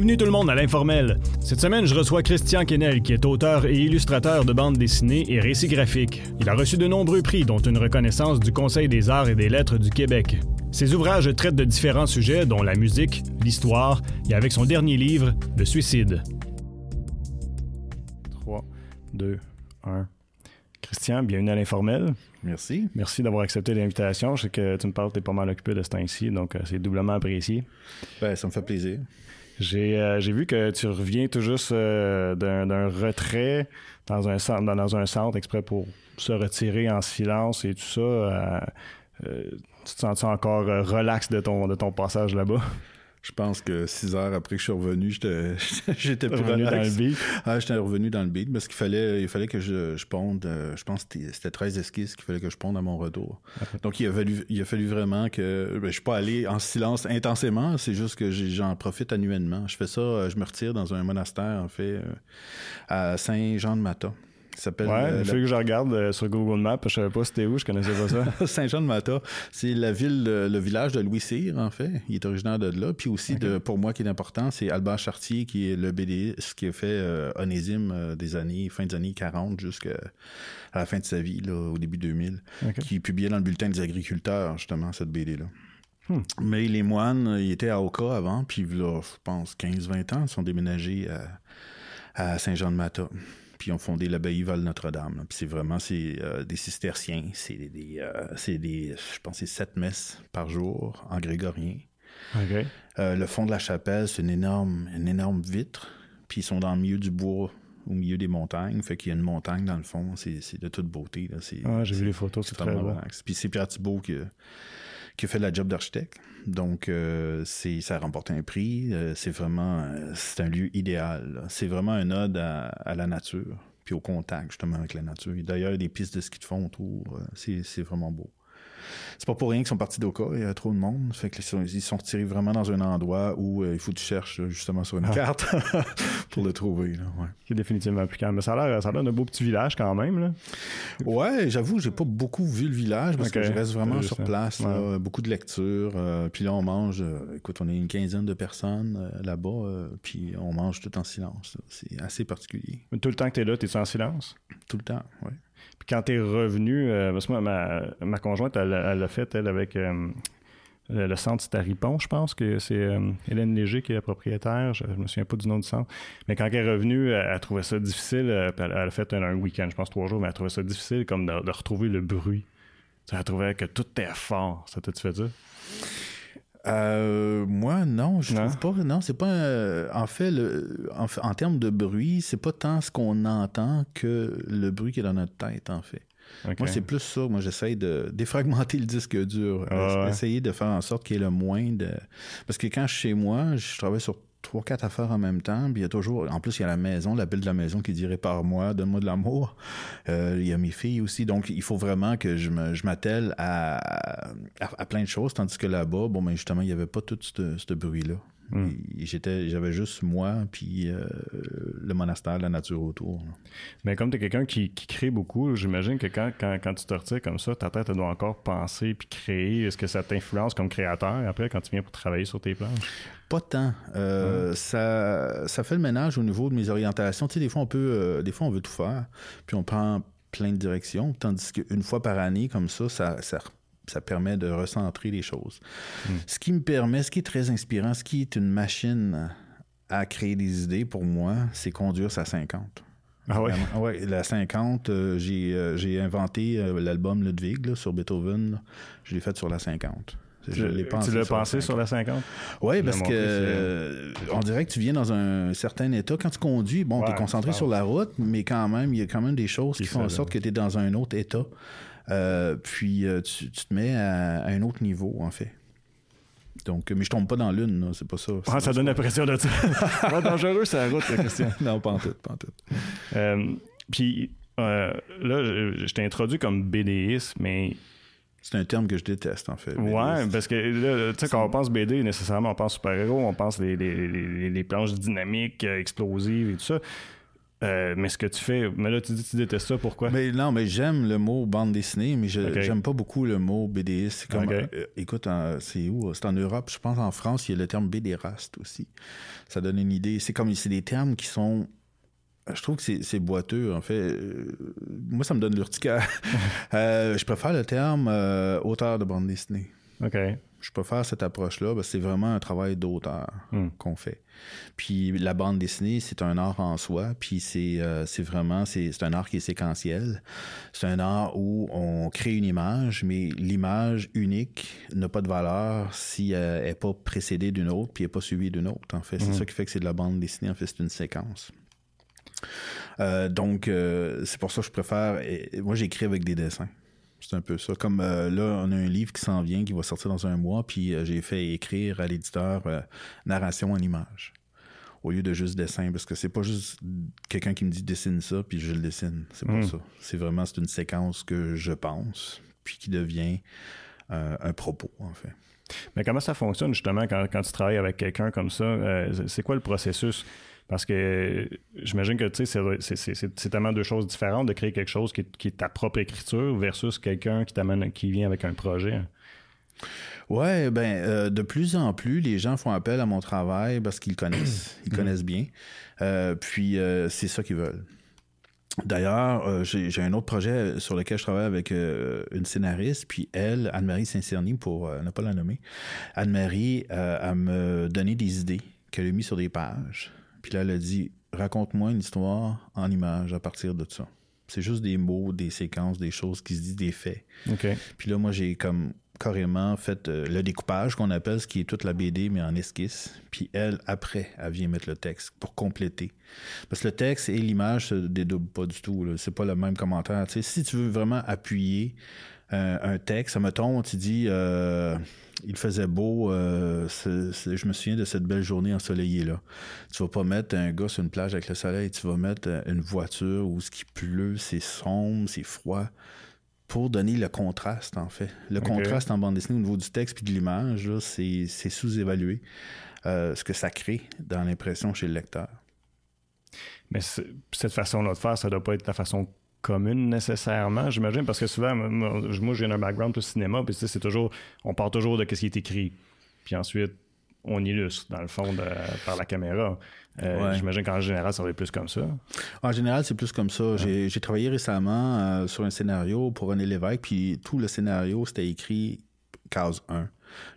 Bienvenue tout le monde à l'Informel. Cette semaine, je reçois Christian Quesnel, qui est auteur et illustrateur de bandes dessinées et récits graphiques. Il a reçu de nombreux prix, dont une reconnaissance du Conseil des arts et des lettres du Québec. Ses ouvrages traitent de différents sujets, dont la musique, l'histoire, et avec son dernier livre, Le Suicide. 3, 2, 1... Christian, bienvenue à l'Informel. Merci. Merci d'avoir accepté l'invitation. Je sais que tu me parles, tu es pas mal occupé de ce temps-ci, donc c'est doublement apprécié. Ben, ça me fait plaisir. J'ai vu que tu reviens tout juste d'un retrait dans un centre exprès pour se retirer en silence et tout ça. Tu te sens-tu encore relax de ton passage là-bas? Je pense que 6 heures après que je suis revenu, j'étais plus relax. Dans le beat. Ah, j'étais revenu dans le beat parce qu'il fallait que je ponde. Je pense que c'était 13 esquisses qu'il fallait que je ponde à mon retour. Donc, il a fallu vraiment que... Ben, je suis pas allé en silence intensément, c'est juste que j'en profite annuellement. Je fais ça, je me retire dans un monastère, en fait, à Saint-Jean-de-Matha. Que je regarde sur Google Maps, je savais pas c'était où, je connaissais pas ça. Saint-Jean-de-Matha, c'est la ville, le village de Louis-Cyr, en fait. Il est originaire de là. Puis aussi, pour moi, qui est important, c'est Albert Chartier, qui est le BDiste, qui a fait Onésime fin des années 40 jusqu'à la fin de sa vie, là, au début 2000, qui publiait dans le bulletin des agriculteurs, justement, cette BD-là. Mais les moines, ils étaient à Oka avant, puis là, je pense, 15-20 ans, ils sont déménagés à Saint-Jean-de-Matha. Puis ils ont fondé l'abbaye Val-Notre-Dame. Puis c'est vraiment des cisterciens. Je pense que c'est 7 messes par jour en grégorien. Okay. Le fond de la chapelle, c'est une énorme vitre. Puis ils sont dans le milieu du bois, au milieu des montagnes. Fait qu'il y a une montagne dans le fond. C'est de toute beauté. Là. J'ai vu les photos, c'est très beau. Puis c'est Pierre Thibault qui a fait la job d'architecte. Donc, ça a remporté un prix. C'est un lieu idéal. Là. C'est vraiment un ode à la nature, puis au contact, justement, avec la nature. Et d'ailleurs, il y a des pistes de ski de fond autour. C'est vraiment beau. C'est pas pour rien qu'ils sont partis d'Oka. Il y a trop de monde. Fait que ils sont retirés vraiment dans un endroit où il faut que tu cherches, justement, sur une carte pour le trouver. Là, ouais. C'est définitivement plus calme. Mais ça a l'air d'un beau petit village quand même. Là. Ouais, j'avoue, j'ai pas beaucoup vu le village parce que je reste vraiment sur place. Ouais. Là, beaucoup de lectures. Puis là, on mange. Écoute, on est une 15aine de personnes là-bas. Puis on mange tout en silence. Là. C'est assez particulier. Mais tout le temps que t'es là, t'es en silence? Tout le temps, oui. Puis quand t'es revenu, parce que moi, ma conjointe, elle l'a fait, elle, avec le centre Staripon, je pense que c'est Hélène Léger qui est la propriétaire, je me souviens pas du nom du centre. Mais quand elle est revenue, elle trouvait ça difficile, elle a fait un week-end, je pense 3 jours, mais elle trouvait ça difficile comme de retrouver le bruit. Elle trouvait que tout était fort. Ça t'a-tu fait ça? Moi, non, je trouve pas. Non, c'est pas. En termes de bruit, c'est pas tant ce qu'on entend que le bruit qui est dans notre tête, en fait. Okay. Moi, c'est plus ça. Moi, j'essaie de défragmenter le disque dur. Essayer de faire en sorte qu'il y ait le moins de. Parce que quand je suis chez moi, je travaille sur 3-4 affaires en même temps, puis il y a toujours... En plus, il y a la maison, la belle de la maison qui dit « Répare-moi, donne-moi de l'amour ». Il y a mes filles aussi, donc il faut vraiment que je m'attelle à plein de choses, tandis que là-bas, bon, ben justement, il n'y avait pas tout ce bruit-là. Et j'avais juste moi, puis le monastère, la nature autour. Là. Mais comme tu es quelqu'un qui crée beaucoup, j'imagine que quand tu te retires comme ça, ta tête doit encore penser puis créer. Est-ce que ça t'influence comme créateur après quand tu viens pour travailler sur tes planches? Pas tant. Ça fait le ménage au niveau de mes orientations. Tu sais, des fois, on veut tout faire, puis on prend plein de directions, tandis qu'une fois par année, comme ça permet de recentrer les choses. Ce qui est très inspirant, ce qui est une machine à créer des idées pour moi, c'est conduire sa 50. Ah oui? Oui, la 50, j'ai inventé l'album Ludwig sur Beethoven. Là. Je l'ai fait sur la 50. Tu l'as pensé sur la 50? Oui, parce que on dirait que tu viens dans un certain état. Quand tu conduis, bon, tu es concentré sur la route, mais quand même, il y a quand même des choses qui font en sorte que tu es dans un autre état. Puis tu te mets à un autre niveau, en fait. Donc, mais je tombe pas dans l'une, là, c'est pas ça. Ah, ça donne l'impression de ça. Pas dangereux, c'est la route, la question. Non, pas en tout. Puis là, je t'ai introduit comme BDiste, mais... C'est un terme que je déteste, en fait. BD, parce que là, tu sais, quand on pense BD, nécessairement, on pense super-héros, on pense les planches dynamiques, explosives et tout ça. Mais ce que tu fais, mais là tu dis que tu détestes ça, pourquoi? Mais non, mais j'aime le mot bande dessinée, mais j'aime pas beaucoup le mot BDiste. C'est comme, écoute, c'est où? C'est en Europe, je pense en France, il y a le terme BDraste aussi. Ça donne une idée. C'est comme, c'est des termes qui sont... Je trouve que c'est boiteux, en fait. Moi, ça me donne l'urticaire. Je préfère le terme auteur de bande dessinée. OK. Je préfère cette approche-là parce que c'est vraiment un travail d'auteur qu'on fait. Puis la bande dessinée, c'est un art en soi, puis c'est un art qui est séquentiel. C'est un art où on crée une image, mais l'image unique n'a pas de valeur si elle n'est pas précédée d'une autre, puis elle n'est pas suivie d'une autre, en fait. C'est ça qui fait que c'est de la bande dessinée, en fait, c'est une séquence. Donc, c'est pour ça que je préfère... Moi, j'écris avec des dessins. C'est un peu ça. Comme là, on a un livre qui s'en vient, qui va sortir dans un mois, puis j'ai fait écrire à l'éditeur narration en images, au lieu de juste dessin, parce que c'est pas juste quelqu'un qui me dit « dessine ça », puis je le dessine. C'est pas ça. C'est vraiment, c'est une séquence que je pense, puis qui devient un propos, en fait. Mais comment ça fonctionne, justement, quand tu travailles avec quelqu'un comme ça? C'est quoi le processus? Parce que j'imagine que tu sais, c'est tellement deux choses différentes de créer quelque chose qui est ta propre écriture versus quelqu'un qui vient avec un projet. Ouais, de plus en plus, les gens font appel à mon travail parce qu'ils connaissent. Ils connaissent bien. Puis c'est ça qu'ils veulent. D'ailleurs, j'ai un autre projet sur lequel je travaille avec une scénariste, puis elle, Anne-Marie Saint-Cerny, pour ne pas la nommer, Anne-Marie a me donné des idées qu'elle a mis sur des pages. Puis là, elle a dit « Raconte-moi une histoire en images à partir de ça. » C'est juste des mots, des séquences, des choses qui se disent, des faits. Okay. Puis là, moi, j'ai comme carrément fait le découpage qu'on appelle, ce qui est toute la BD, mais en esquisse. Puis elle, après, elle vient mettre le texte pour compléter. Parce que le texte et l'image se dédoublent pas du tout. Là. C'est pas le même commentaire. Tu sais, si tu veux vraiment appuyer un texte, mettons, tu dis... Il faisait beau, je me souviens de cette belle journée ensoleillée-là. Tu vas pas mettre un gars sur une plage avec le soleil, tu vas mettre une voiture où ce qui pleut, c'est sombre, c'est froid, pour donner le contraste, en fait. Le contraste en bande dessinée au niveau du texte puis de l'image, là, c'est sous-évalué ce que ça crée dans l'impression chez le lecteur. Mais cette façon-là de faire, ça doit pas être la façon commune nécessairement, j'imagine, parce que souvent, moi j'ai un background au cinéma, puis c'est toujours, on part toujours de ce qui est écrit, puis ensuite on illustre, dans le fond, par la caméra. J'imagine qu'en général, ça va être plus comme ça. En général, c'est plus comme ça. J'ai travaillé récemment sur un scénario pour René Lévesque, puis tout le scénario, c'était écrit case 1.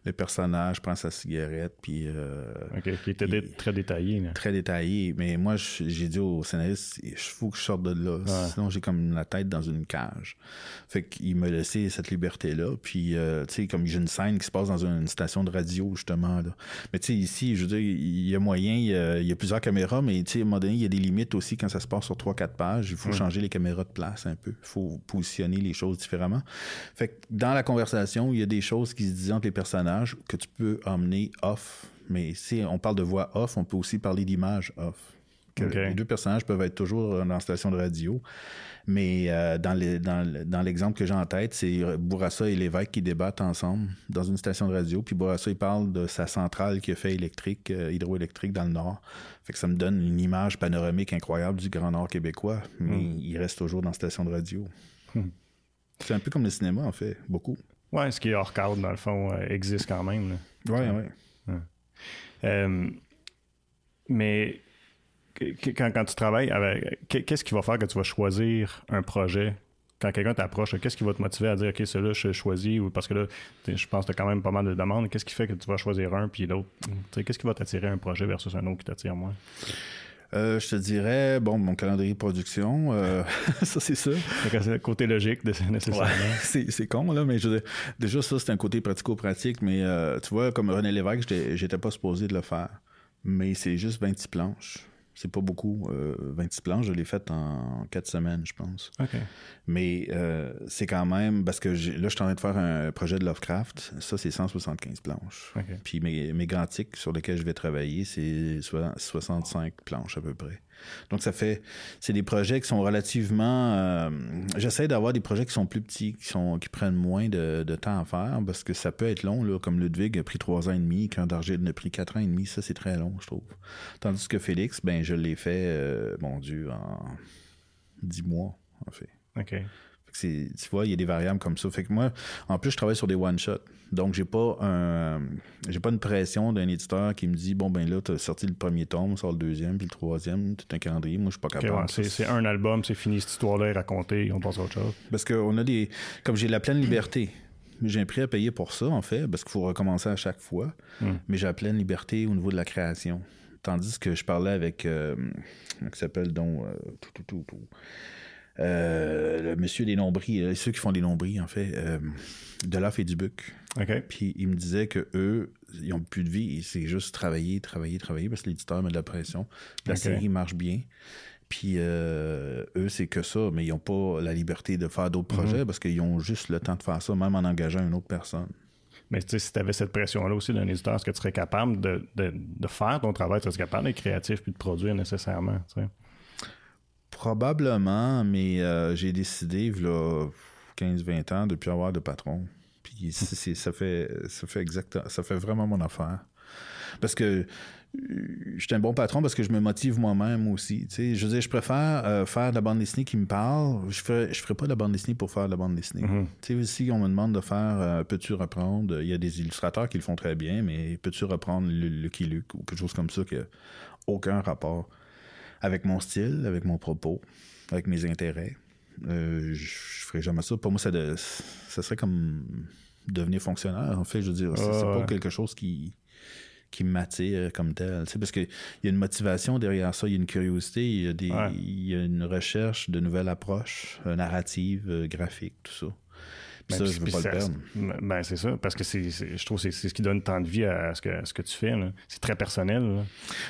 Le personnage prend sa cigarette, puis... qui était très détaillé. Là. Très détaillé, mais moi, j'ai dit au scénariste, il faut que je sorte de là, sinon j'ai comme la tête dans une cage. Fait qu'il m'a laissé cette liberté-là, puis, tu sais, comme j'ai une scène qui se passe dans une station de radio, justement, là. Mais tu sais, ici, je veux dire, il y a moyen, il y a plusieurs caméras, mais tu sais, à un moment donné, il y a des limites aussi quand ça se passe sur 3-4 pages. Il faut changer les caméras de place un peu. Il faut positionner les choses différemment. Fait que dans la conversation, il y a des choses qui se disent entre les personnage que tu peux emmener off, mais si on parle de voix off, on peut aussi parler d'image off. Les deux personnages peuvent être toujours dans la station de radio, mais dans l'exemple que j'ai en tête, c'est Bourassa et Lévesque qui débattent ensemble dans une station de radio, puis Bourassa, il parle de sa centrale qu'il a fait hydroélectrique dans le Nord. Fait que ça me donne une image panoramique incroyable du Grand Nord québécois, mais il reste toujours dans la station de radio. C'est un peu comme le cinéma, en fait, beaucoup. Oui, ce qui est hors cadre, dans le fond, existe quand même. Oui. Mais quand tu travailles, qu'est-ce qui va faire que tu vas choisir un projet? Quand quelqu'un t'approche, qu'est-ce qui va te motiver à dire « OK, celui-là, je choisis » ou parce que là, je pense que tu as quand même pas mal de demandes. Qu'est-ce qui fait que tu vas choisir un puis l'autre? T'sais, qu'est-ce qui va t'attirer un projet versus un autre qui t'attire moins? Je te dirais, mon calendrier de production, ça, c'est ça. C'est le côté logique, nécessairement. Ouais, c'est con, là, mais déjà, ça, c'est un côté pratico-pratique, mais tu vois, comme René Lévesque, j'étais pas supposé de le faire. Mais c'est juste 26 planches. C'est pas beaucoup. 26 planches, je l'ai faites en 4 semaines, je pense. OK. Mais c'est quand même... Parce que là, je suis en train de faire un projet de Lovecraft. Ça, c'est 175 planches. Okay. Puis mes Mégantic, sur lesquels je vais travailler, c'est 65 planches à peu près. Donc, ça fait... C'est des projets qui sont relativement... j'essaie d'avoir des projets qui sont plus petits, qui prennent moins de temps à faire, parce que ça peut être long, là, comme Ludwig a pris 3 ans et demi, Cœur d'argile a pris 4 ans et demi. Ça, c'est très long, je trouve. Tandis que Félix, je l'ai fait, mon Dieu, en 10 mois, en fait. OK. Fait que c'est, tu vois, il y a des variables comme ça. Fait que moi, en plus, je travaille sur des one-shots. Donc, j'ai pas une pression d'un éditeur qui me dit, bon, ben là, t'as sorti le premier tome, sort le deuxième, puis le troisième, tout un calendrier. Moi, je suis pas capable. Okay, ouais, c'est un album, c'est fini, cette histoire-là est racontée, on pense à autre chose. Parce qu'on a des... Comme j'ai la pleine liberté... J'ai un prix à payer pour ça, en fait, parce qu'il faut recommencer à chaque fois. Mais j'ai la pleine liberté au niveau de la création. Tandis que je parlais avec, qui s'appelle donc, le monsieur des nombris, ceux qui font des nombris, en fait, de la fait du Buc. Okay. Puis il me disait que eux, ils n'ont plus de vie, c'est juste travailler, parce que l'éditeur met de la pression. La série marche bien. Puis eux, c'est que ça, mais ils n'ont pas la liberté de faire d'autres projets parce qu'ils ont juste le temps de faire ça, même en engageant une autre personne. Mais tu sais, si tu avais cette pression-là aussi d'un éditeur, est-ce que tu serais capable de faire ton travail? Tu serais capable d'être créatif puis de produire nécessairement? Tu sais? Probablement, mais j'ai décidé, il y a 15-20 ans, de ne plus avoir de patron. Puis ça fait vraiment mon affaire. Parce que je suis un bon patron parce que je me motive moi-même aussi. Tu sais, je veux dire, je préfère faire de la bande dessinée qui me parle. Je ferai pas de la bande dessinée pour faire de la bande dessinée. Tu sais, si on me demande de faire peux-tu reprendre, il y a des illustrateurs qui le font très bien, mais peux-tu reprendre le Lucky Luke ou quelque chose comme ça qui n'a aucun rapport avec mon style, avec mon propos, avec mes intérêts. Je ferai jamais ça. Pour moi, ça serait comme devenir fonctionnaire, en fait. Je veux dire, c'est pas quelque chose qui m'attire comme tel. Tu sais, parce qu'il y a une motivation derrière ça, il y a une curiosité, il y a une recherche de nouvelles approches narratives, graphiques, tout ça. Puis ben, ça, je veux pas le perdre. Ben, c'est ça, parce que je trouve que c'est ce qui donne tant de vie à ce que tu fais. Là. C'est très personnel. Là.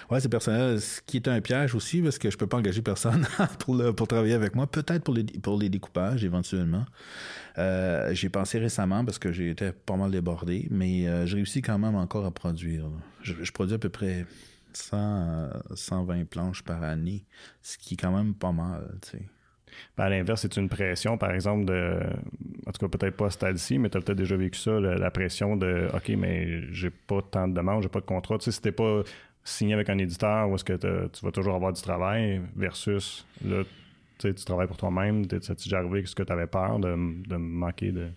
Ouais, c'est personnel. Ce qui est un piège aussi, parce que je peux pas engager personne pour travailler avec moi. Peut-être pour les découpages, éventuellement. J'ai pensé récemment, parce que j'étais pas mal débordé, mais je réussis quand même encore à produire. Je produis à peu près 100-120 planches par année, ce qui est quand même pas mal, tu sais. Ben à l'inverse, c'est une pression, par exemple, de. En tout cas, peut-être pas à ce stade-ci, mais tu as peut-être déjà vécu ça, la pression de OK, mais j'ai pas tant de demandes, j'ai pas de contrat. Tu sais, si t'es pas signé avec un éditeur, où est-ce que tu vas toujours avoir du travail, versus là, tu sais, tu travailles pour toi-même, ça t'est déjà arrivé avec ce que tu avais peur de manquer de.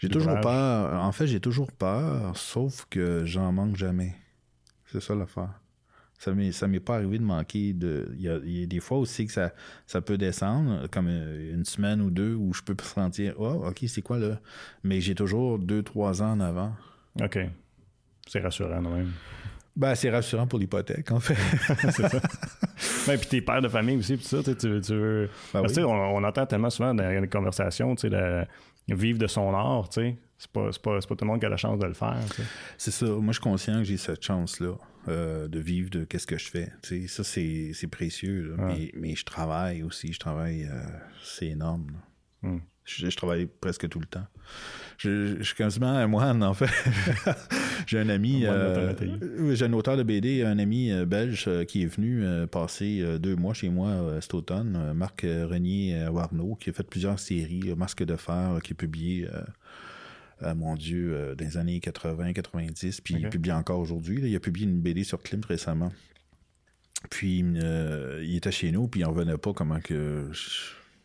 J'ai toujours peur. En fait, j'ai toujours peur, sauf que j'en manque jamais. C'est ça l'affaire. Ça m'est pas arrivé de manquer de. Il y a des fois aussi que ça peut descendre, comme une semaine ou deux, où je peux me sentir « Oh, OK, c'est quoi là? » Mais j'ai toujours 2-3 ans en avant. OK. C'est rassurant, même. Ben, c'est rassurant pour l'hypothèque, en fait. C'est ça. Ben, puis t'es père de famille aussi, puis ça, tu veux... Ben oui. On entend tellement souvent dans les conversations, tu sais, vivre de son art, tu sais. C'est pas tout le monde qui a la chance de le faire. T'sais. C'est ça. Moi, je suis conscient que j'ai cette chance-là de vivre de qu'est-ce que je fais. T'sais, ça, c'est précieux. Là. Ouais. Mais je travaille aussi. Je travaille... c'est énorme. Je travaille presque tout le temps. Je suis quasiment un moine, en fait. J'ai un ami... j'ai un auteur de BD, un ami belge qui est venu passer 2 mois chez moi cet automne, Marc-Renier Warneau, qui a fait plusieurs séries, Masque de fer, qui est publié... mon Dieu, dans les années 80-90, puis il publie encore aujourd'hui. Là, il a publié une BD sur Klimt récemment. Puis il était chez nous, puis il n'en revenait pas comment que...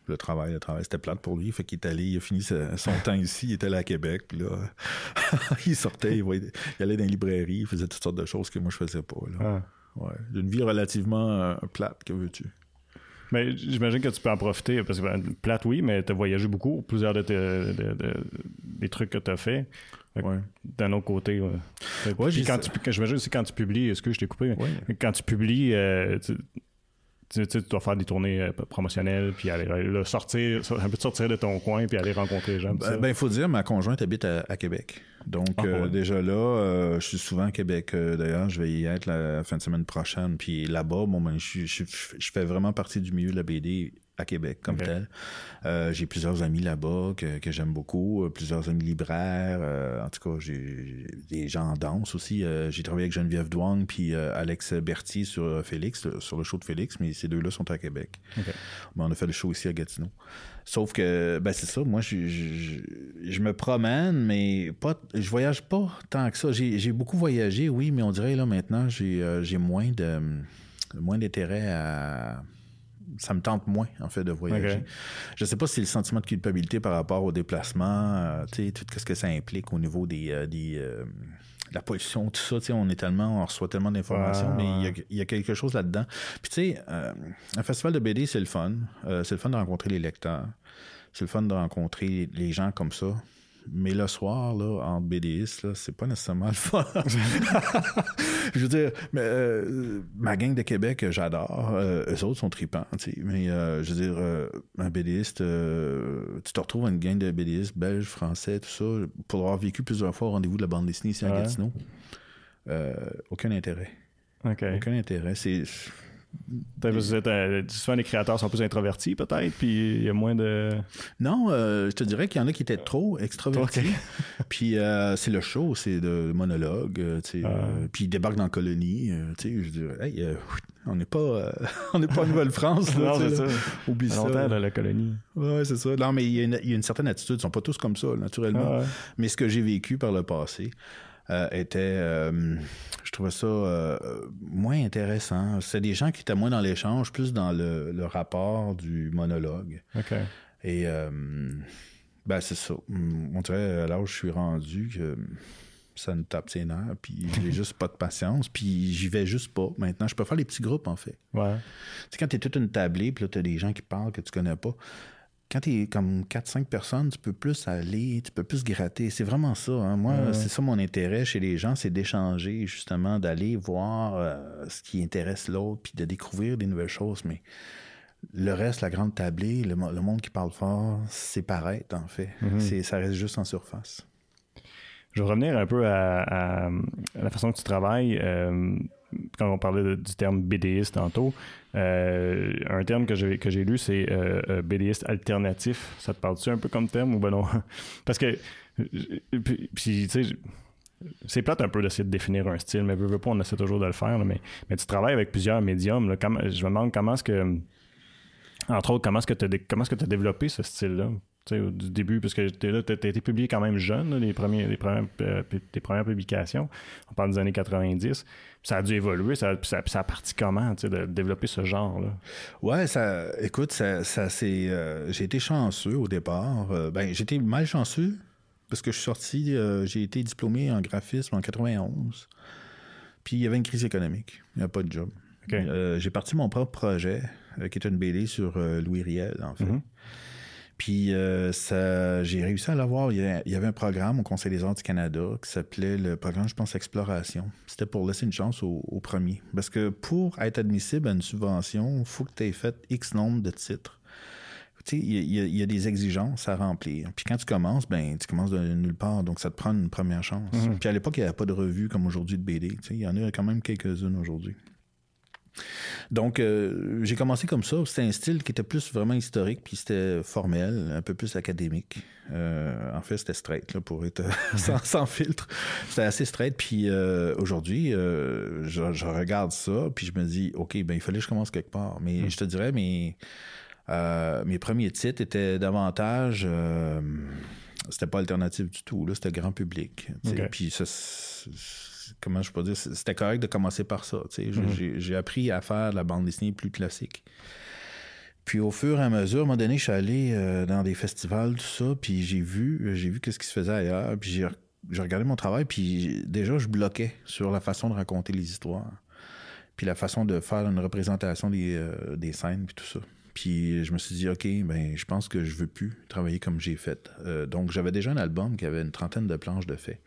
Le travail, c'était plate pour lui. Fait qu'il est allé, il a fini son temps ici, il était allé à Québec, puis là, il sortait, il allait dans les librairies, il faisait toutes sortes de choses que moi, je faisais pas. Là. Ah. Ouais. Une vie relativement plate, que veux-tu? Mais j'imagine que tu peux en profiter, parce que plate, oui, mais tu as voyagé beaucoup, plusieurs des trucs que tu as fait. Ouais. D'un autre côté. Ouais, j'imagine aussi quand tu publies, excuse, je t'ai coupé, mais quand tu publies, tu dois faire des tournées promotionnelles, puis aller là, sortir de ton coin, puis aller rencontrer les gens. Ben, il faut dire, ma conjointe habite à Québec. Donc, déjà là, je suis souvent à Québec. D'ailleurs, je vais y être la fin de semaine prochaine. Puis là-bas, bon, ben, je fais vraiment partie du milieu de la BD à Québec comme tel. J'ai plusieurs amis là-bas que j'aime beaucoup, plusieurs amis libraires. En tout cas, j'ai des gens en danse aussi. J'ai travaillé avec Geneviève Douang puis Alex Berthier sur Félix, sur le show de Félix, mais ces deux-là sont à Québec. Okay. Ben, on a fait le show ici à Gatineau. Sauf que, ben c'est ça, moi, je me promène, mais pas, je voyage pas tant que ça. J'ai beaucoup voyagé, oui, mais on dirait là maintenant, j'ai moins de... moins d'intérêt à... Ça me tente moins, en fait, de voyager. Okay. Je sais pas si le sentiment de culpabilité par rapport au déplacement, tu sais, tout ce que ça implique au niveau des la pollution, tout ça, tu sais, on reçoit tellement d'informations, ah, mais il y a quelque chose là-dedans. Puis tu sais, un festival de BD, c'est le fun. C'est le fun de rencontrer les lecteurs. C'est le fun de rencontrer les gens comme ça. Mais le soir, là, entre BDistes, là, c'est pas nécessairement le fun. Je veux dire, mais, ma gang de Québec, j'adore. Eux autres sont tripants, tu sais. Mais je veux dire, un BDiste, tu te retrouves à une gang de BDistes belges, français, tout ça, pour avoir vécu plusieurs fois au rendez-vous de la bande dessinée ici à Gatineau. Aucun intérêt. Okay. Aucun intérêt. C'est... Souvent, les créateurs sont plus introvertis, peut-être, puis il y a moins de... Non, je te dirais qu'il y en a qui étaient trop extrovertis. Okay. Puis c'est le show, c'est de monologue, tu sais. Puis ils débarquent dans la colonie, tu sais. Je dis, hey, on n'est pas, en Nouvelle-France. Là, non, c'est ça. Oublie ça. Longtemps, là, la colonie. Ouais, c'est ça. Non, mais il y a une certaine attitude. Ils sont pas tous comme ça, naturellement. Mais ce que j'ai vécu par le passé... je trouvais ça moins intéressant. C'est des gens qui étaient moins dans l'échange, plus dans le rapport du monologue. OK. Et c'est ça. On dirait, là où je suis rendu, que ça me tape ses nerfs, puis j'ai juste pas de patience, puis j'y vais juste pas. Maintenant, je peux faire les petits groupes, en fait. Ouais. Tu sais, quand t'es toute une tablée, puis là, t'as des gens qui parlent que tu connais pas... Quand t'es comme 4-5 personnes, tu peux plus aller, tu peux plus gratter. C'est vraiment ça. Hein? Moi, c'est ça mon intérêt chez les gens, c'est d'échanger, justement, d'aller voir ce qui intéresse l'autre, puis de découvrir des nouvelles choses. Mais le reste, la grande tablée, le monde qui parle fort, c'est paraître, en fait. Mm-hmm. Ça reste juste en surface. Je vais revenir un peu à la façon que tu travailles. Quand on parlait du terme BDiste tantôt, un terme que j'ai lu, c'est BDiste alternatif. Ça te parle-tu un peu comme terme ou ben non? Parce que, puis tu sais, c'est plate un peu d'essayer de définir un style, mais veux pas, on essaie toujours de le faire. Là, mais tu travailles avec plusieurs médiums. Là, je me demande comment est-ce que, entre autres, comment est-ce que tu as développé ce style-là? Tu sais, du début, parce que t'as été publié quand même jeune, là, tes premières publications, on parle des années 90, ça a dû évoluer, ça a parti comment, tu sais, de développer ce genre-là? Ouais, ça c'est... j'ai été chanceux au départ, j'étais mal chanceux, parce que je suis sorti, j'ai été diplômé en graphisme en 91, puis il y avait une crise économique, il n'y a pas de job. Okay. J'ai parti mon propre projet, qui est une BD sur Louis Riel, en fait. Mm-hmm. Puis j'ai réussi à l'avoir. Il y avait un programme au Conseil des arts du Canada qui s'appelait le programme, je pense, Exploration. C'était pour laisser une chance aux premiers. Parce que pour être admissible à une subvention, il faut que tu aies fait X nombre de titres. Tu sais, il y a des exigences à remplir. Puis quand tu commences, tu commences de nulle part. Donc, ça te prend une première chance. Mmh. Puis à l'époque, il n'y avait pas de revue comme aujourd'hui de BD. Tu sais, il y en a quand même quelques-unes aujourd'hui. Donc, j'ai commencé comme ça. C'était un style qui était plus vraiment historique, puis c'était formel, un peu plus académique. En fait, c'était straight, là, pour être sans filtre. C'était assez straight. Puis aujourd'hui, je regarde ça, puis je me dis, OK, il fallait que je commence quelque part. Mais je te dirais, mes premiers titres étaient davantage... c'était pas alternatif du tout, là, c'était grand public. Okay. Puis ça... Comment je peux dire, c'était correct de commencer par ça. Tu sais, j'ai appris à faire de la bande dessinée plus classique. Puis au fur et à mesure, à un moment donné, je suis allé dans des festivals, tout ça, puis j'ai vu qu'est-ce qui se faisait ailleurs, puis j'ai regardé mon travail, puis déjà, je bloquais sur la façon de raconter les histoires, puis la façon de faire une représentation des scènes, puis tout ça. Puis je me suis dit, OK, je pense que je veux plus travailler comme j'ai fait. Donc, j'avais déjà un album qui avait une 30aine de planches de faits.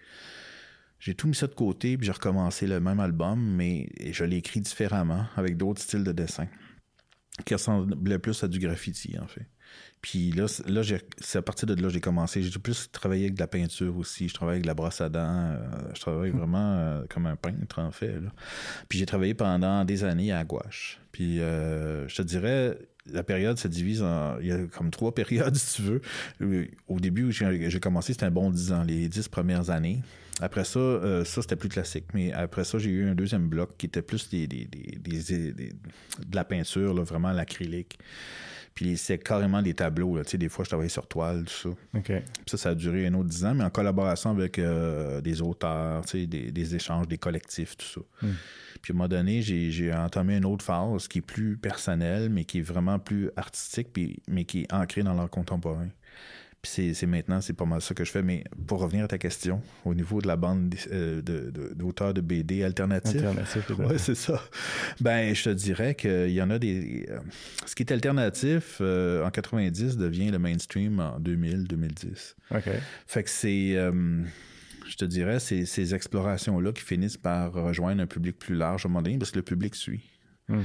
J'ai tout mis ça de côté, puis j'ai recommencé le même album, mais je l'ai écrit différemment, avec d'autres styles de dessin, qui ressemblaient plus à du graffiti, en fait. Puis là c'est à partir de là que j'ai commencé. J'ai plus travaillé avec de la peinture aussi, je travaillais avec de la brosse à dents, je travaillais vraiment comme un peintre, en fait. Là. Puis j'ai travaillé pendant des années à la gouache. Puis je te dirais... La période se divise en... Il y a comme 3 périodes, si tu veux. Au début, où j'ai commencé, c'était un bon 10 ans, les 10 premières années. Après ça, c'était plus classique. Mais après ça, j'ai eu un deuxième bloc qui était plus de la peinture, là, vraiment à l'acrylique. Puis c'est carrément des tableaux. Là. Tu sais, des fois, je travaillais sur toile, tout ça. Okay. Ça, ça a duré un autre 10 ans, mais en collaboration avec des auteurs, tu sais, des échanges, des collectifs, tout ça. Mm. Puis à un moment donné, j'ai entamé une autre phase qui est plus personnelle, mais qui est vraiment plus artistique, puis, mais qui est ancrée dans l'art contemporain. Puis c'est maintenant, c'est pas mal ça que je fais. Mais pour revenir à ta question, au niveau de la bande d'auteurs de BD alternatifs... Alternatif, oui, c'est ça. Ben, je te dirais qu'il y en a des... Ce qui est alternatif, en 90, devient le mainstream en 2000-2010. OK. Fait que c'est... je te dirais, ces explorations-là qui finissent par rejoindre un public plus large à un moment donné, parce que le public suit. Mm.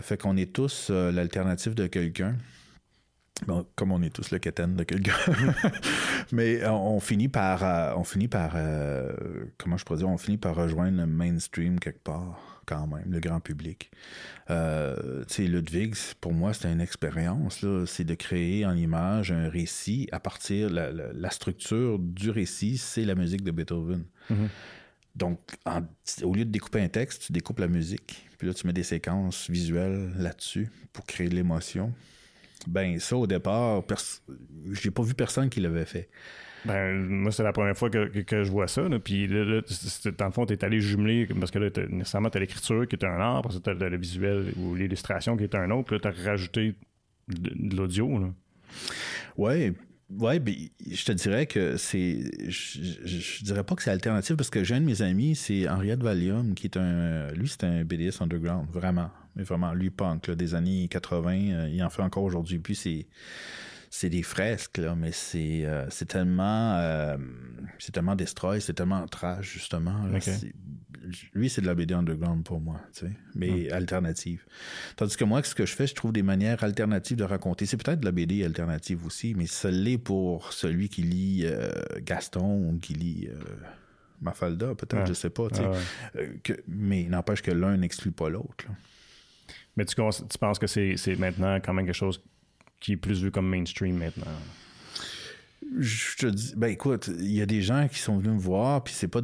Fait qu'on est tous l'alternative de quelqu'un. Bon, comme on est tous le quétaine de quelqu'un. Mais on finit par rejoindre le mainstream quelque part, quand même, le grand public. Tu sais, Ludwig, pour moi, c'était une expérience, là. C'est de créer en image un récit à partir... La structure du récit, c'est la musique de Beethoven. Mm-hmm. Donc, au lieu de découper un texte, tu découpes la musique. Puis là, tu mets des séquences visuelles là-dessus pour créer de l'émotion. Ben ça, au départ, j'ai pas vu personne qui l'avait fait. Ben moi, c'est la première fois que je vois ça. Là. Puis là, dans le fond, t'es allé jumeler, parce que là, nécessairement, t'as l'écriture qui est un art, parce que t'as le visuel ou l'illustration qui est un autre, puis là, t'as rajouté de l'audio. Là. Ouais, ben je te dirais que c'est... Je dirais pas que c'est alternatif, parce que j'ai un de mes amis, c'est Henriette Valium, qui est un... Lui, c'est un BDS underground, vraiment. Mais vraiment, lui, punk, là, des années 80, il en fait encore aujourd'hui. Puis c'est des fresques, là, mais c'est tellement destroy, c'est tellement trash, justement. Là, okay. Lui, c'est de la BD underground pour moi, tu sais, mais alternative. Tandis que moi, ce que je fais, je trouve des manières alternatives de raconter. C'est peut-être de la BD alternative aussi, mais ça l'est pour celui qui lit Gaston ou qui lit... Mafalda, peut-être, je sais pas. Mais n'empêche que l'un n'exclut pas l'autre. Là. Mais tu penses que c'est maintenant quand même quelque chose qui est plus vu comme mainstream maintenant? Je te dis, ben écoute, il y a des gens qui sont venus me voir, puis c'était pas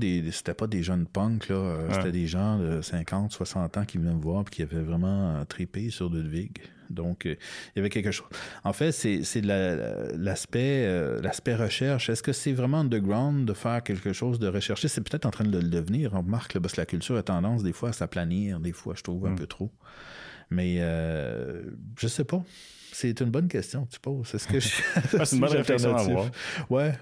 des jeunes punks, là, c'était des gens de 50, 60 ans qui venaient me voir, puis qui avaient vraiment trippé sur Ludwig. Donc, il y avait quelque chose. En fait, c'est l'aspect recherche. Est-ce que c'est vraiment underground de faire quelque chose, de rechercher? C'est peut-être en train de le devenir, on remarque, là, parce que la culture a tendance des fois à s'aplanir, des fois, je trouve, un peu trop. Mais je sais pas. C'est une bonne question que tu poses. C'est une bonne réflexion à avoir. Ouais.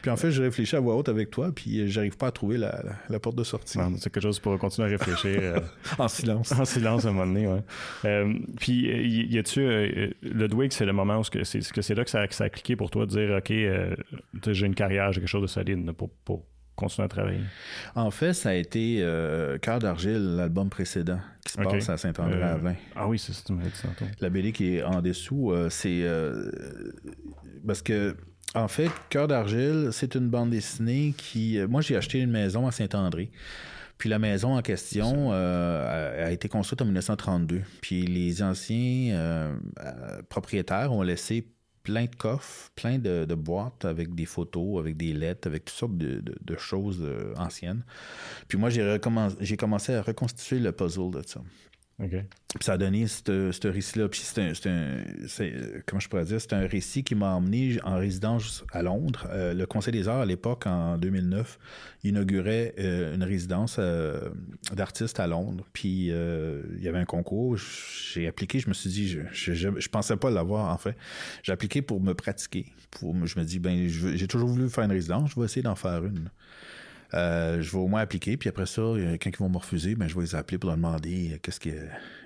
Puis en fait, je réfléchis à voix haute avec toi, puis j'arrive pas à trouver la porte de sortie. Non, c'est quelque chose pour continuer à réfléchir. En silence. En silence, à un moment donné, ouais. Puis, y a-tu... Ludwig, c'est le moment où c'est là que ça a cliqué pour toi de dire, OK, j'ai une carrière, j'ai quelque chose de solide pour continuer à travailler. En fait, ça a été Cœur d'argile, l'album précédent, qui se passe à Saint-André à 20. Ah oui, c'est ça, tu m'as dit ça. La BD qui est en dessous, c'est... parce que, en fait, Cœur d'argile, c'est une bande dessinée qui... Moi, j'ai acheté une maison à Saint-André. Puis la maison en question a été construite en 1932. Puis les anciens propriétaires ont laissé plein de coffres, plein de boîtes avec des photos, avec des lettres, avec toutes sortes de choses anciennes. Puis moi, j'ai commencé à reconstituer le puzzle de ça. OK. Puis ça a donné ce récit-là. Puis comment je pourrais dire, c'est un récit qui m'a emmené en résidence à Londres. Le Conseil des arts, à l'époque, en 2009, inaugurait une résidence d'artistes à Londres. Puis il y avait un concours. J'ai appliqué. Je me suis dit, je pensais pas l'avoir, en fait. J'ai appliqué pour me pratiquer. Je me dis, ben, j'ai toujours voulu faire une résidence. Je vais essayer d'en faire une. Je vais au moins appliquer, puis après ça, quand ils vont me refuser, ben je vais les appeler pour leur demander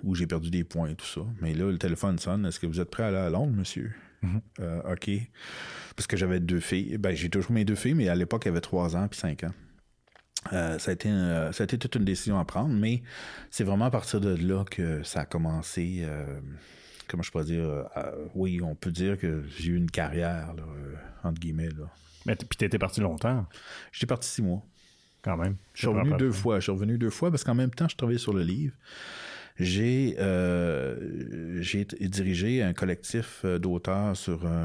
où j'ai perdu des points et tout ça. Mais là, le téléphone sonne. Est-ce que vous êtes prêt à aller à Londres, monsieur? Mm-hmm. OK. Parce que j'avais 2 filles. Ben, j'ai toujours mes 2 filles, mais à l'époque, elles avaient 3 ans puis 5 ans. Ça a été toute une décision à prendre, mais c'est vraiment à partir de là que ça a commencé. Comment je pourrais dire? Oui, on peut dire que j'ai eu une carrière, là, entre guillemets. Là. Mais puis t'étais parti longtemps? J'étais parti 6 mois. Quand même. Je suis revenu deux fois parce qu'en même temps, je travaillais sur le livre. J'ai dirigé un collectif d'auteurs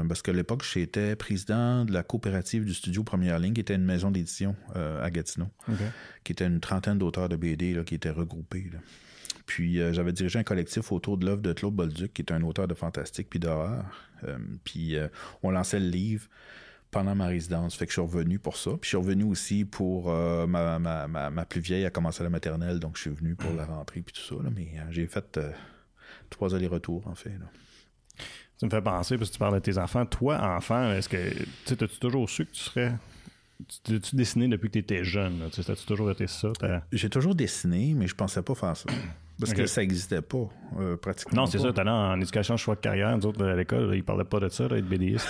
parce qu'à l'époque, j'étais président de la coopérative du studio Première Ligne, qui était une maison d'édition à Gatineau, qui était une trentaine d'auteurs de BD là, qui étaient regroupés. Là. Puis j'avais dirigé un collectif autour de l'œuvre de Claude Bolduc, qui est un auteur de fantastique puis d'horreur. Puis on lançait le livre pendant ma résidence. Fait que je suis revenu pour ça. Puis je suis revenu aussi pour ma plus vieille a commencé la maternelle, donc je suis venu pour la rentrée puis tout ça. Là. Mais j'ai fait 3 allers-retours, en fait. Là. Tu me fais penser, parce que tu parles de tes enfants. Toi, enfant, est-ce que t'as-tu toujours su que tu serais... Tu dessinais depuis que tu étais jeune? T'as-tu toujours été ça? J'ai toujours dessiné, mais je pensais pas faire ça. Parce que ça n'existait pas, pratiquement. Non, c'est ça. T'allais en éducation, choix de carrière. Nous autres, à l'école, ils parlaient pas de ça, d'être BDiste.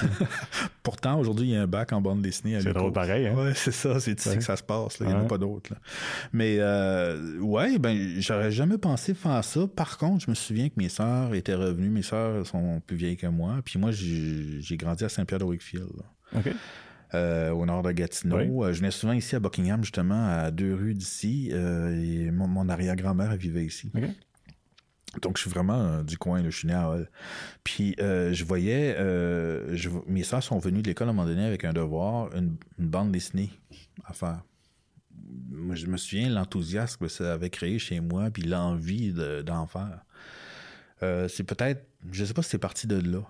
Pourtant, aujourd'hui, il y a un bac en bande dessinée. C'est drôle pareil, hein? Ouais, c'est ça. C'est ici que ça se passe. Il n'y en a pas d'autres. Mais, ouais, ben, j'aurais jamais pensé faire ça. Par contre, je me souviens que mes sœurs étaient revenues. Mes sœurs sont plus vieilles que moi. Puis moi, j'ai grandi à Saint-Pierre-de-Wakefield. OK. Au nord de Gatineau. Oui. Je venais souvent ici à Buckingham, justement, à 2 rues d'ici. Et mon arrière-grand-mère vivait ici. Okay. Donc, je suis vraiment du coin. Là, je suis né à Hall. Puis, je voyais... mes soeurs sont venues de l'école à un moment donné avec un devoir, une bande dessinée à faire. Moi, je me souviens l'enthousiasme que ça avait créé chez moi puis l'envie d'en faire. C'est peut-être... Je sais pas si c'est parti de là.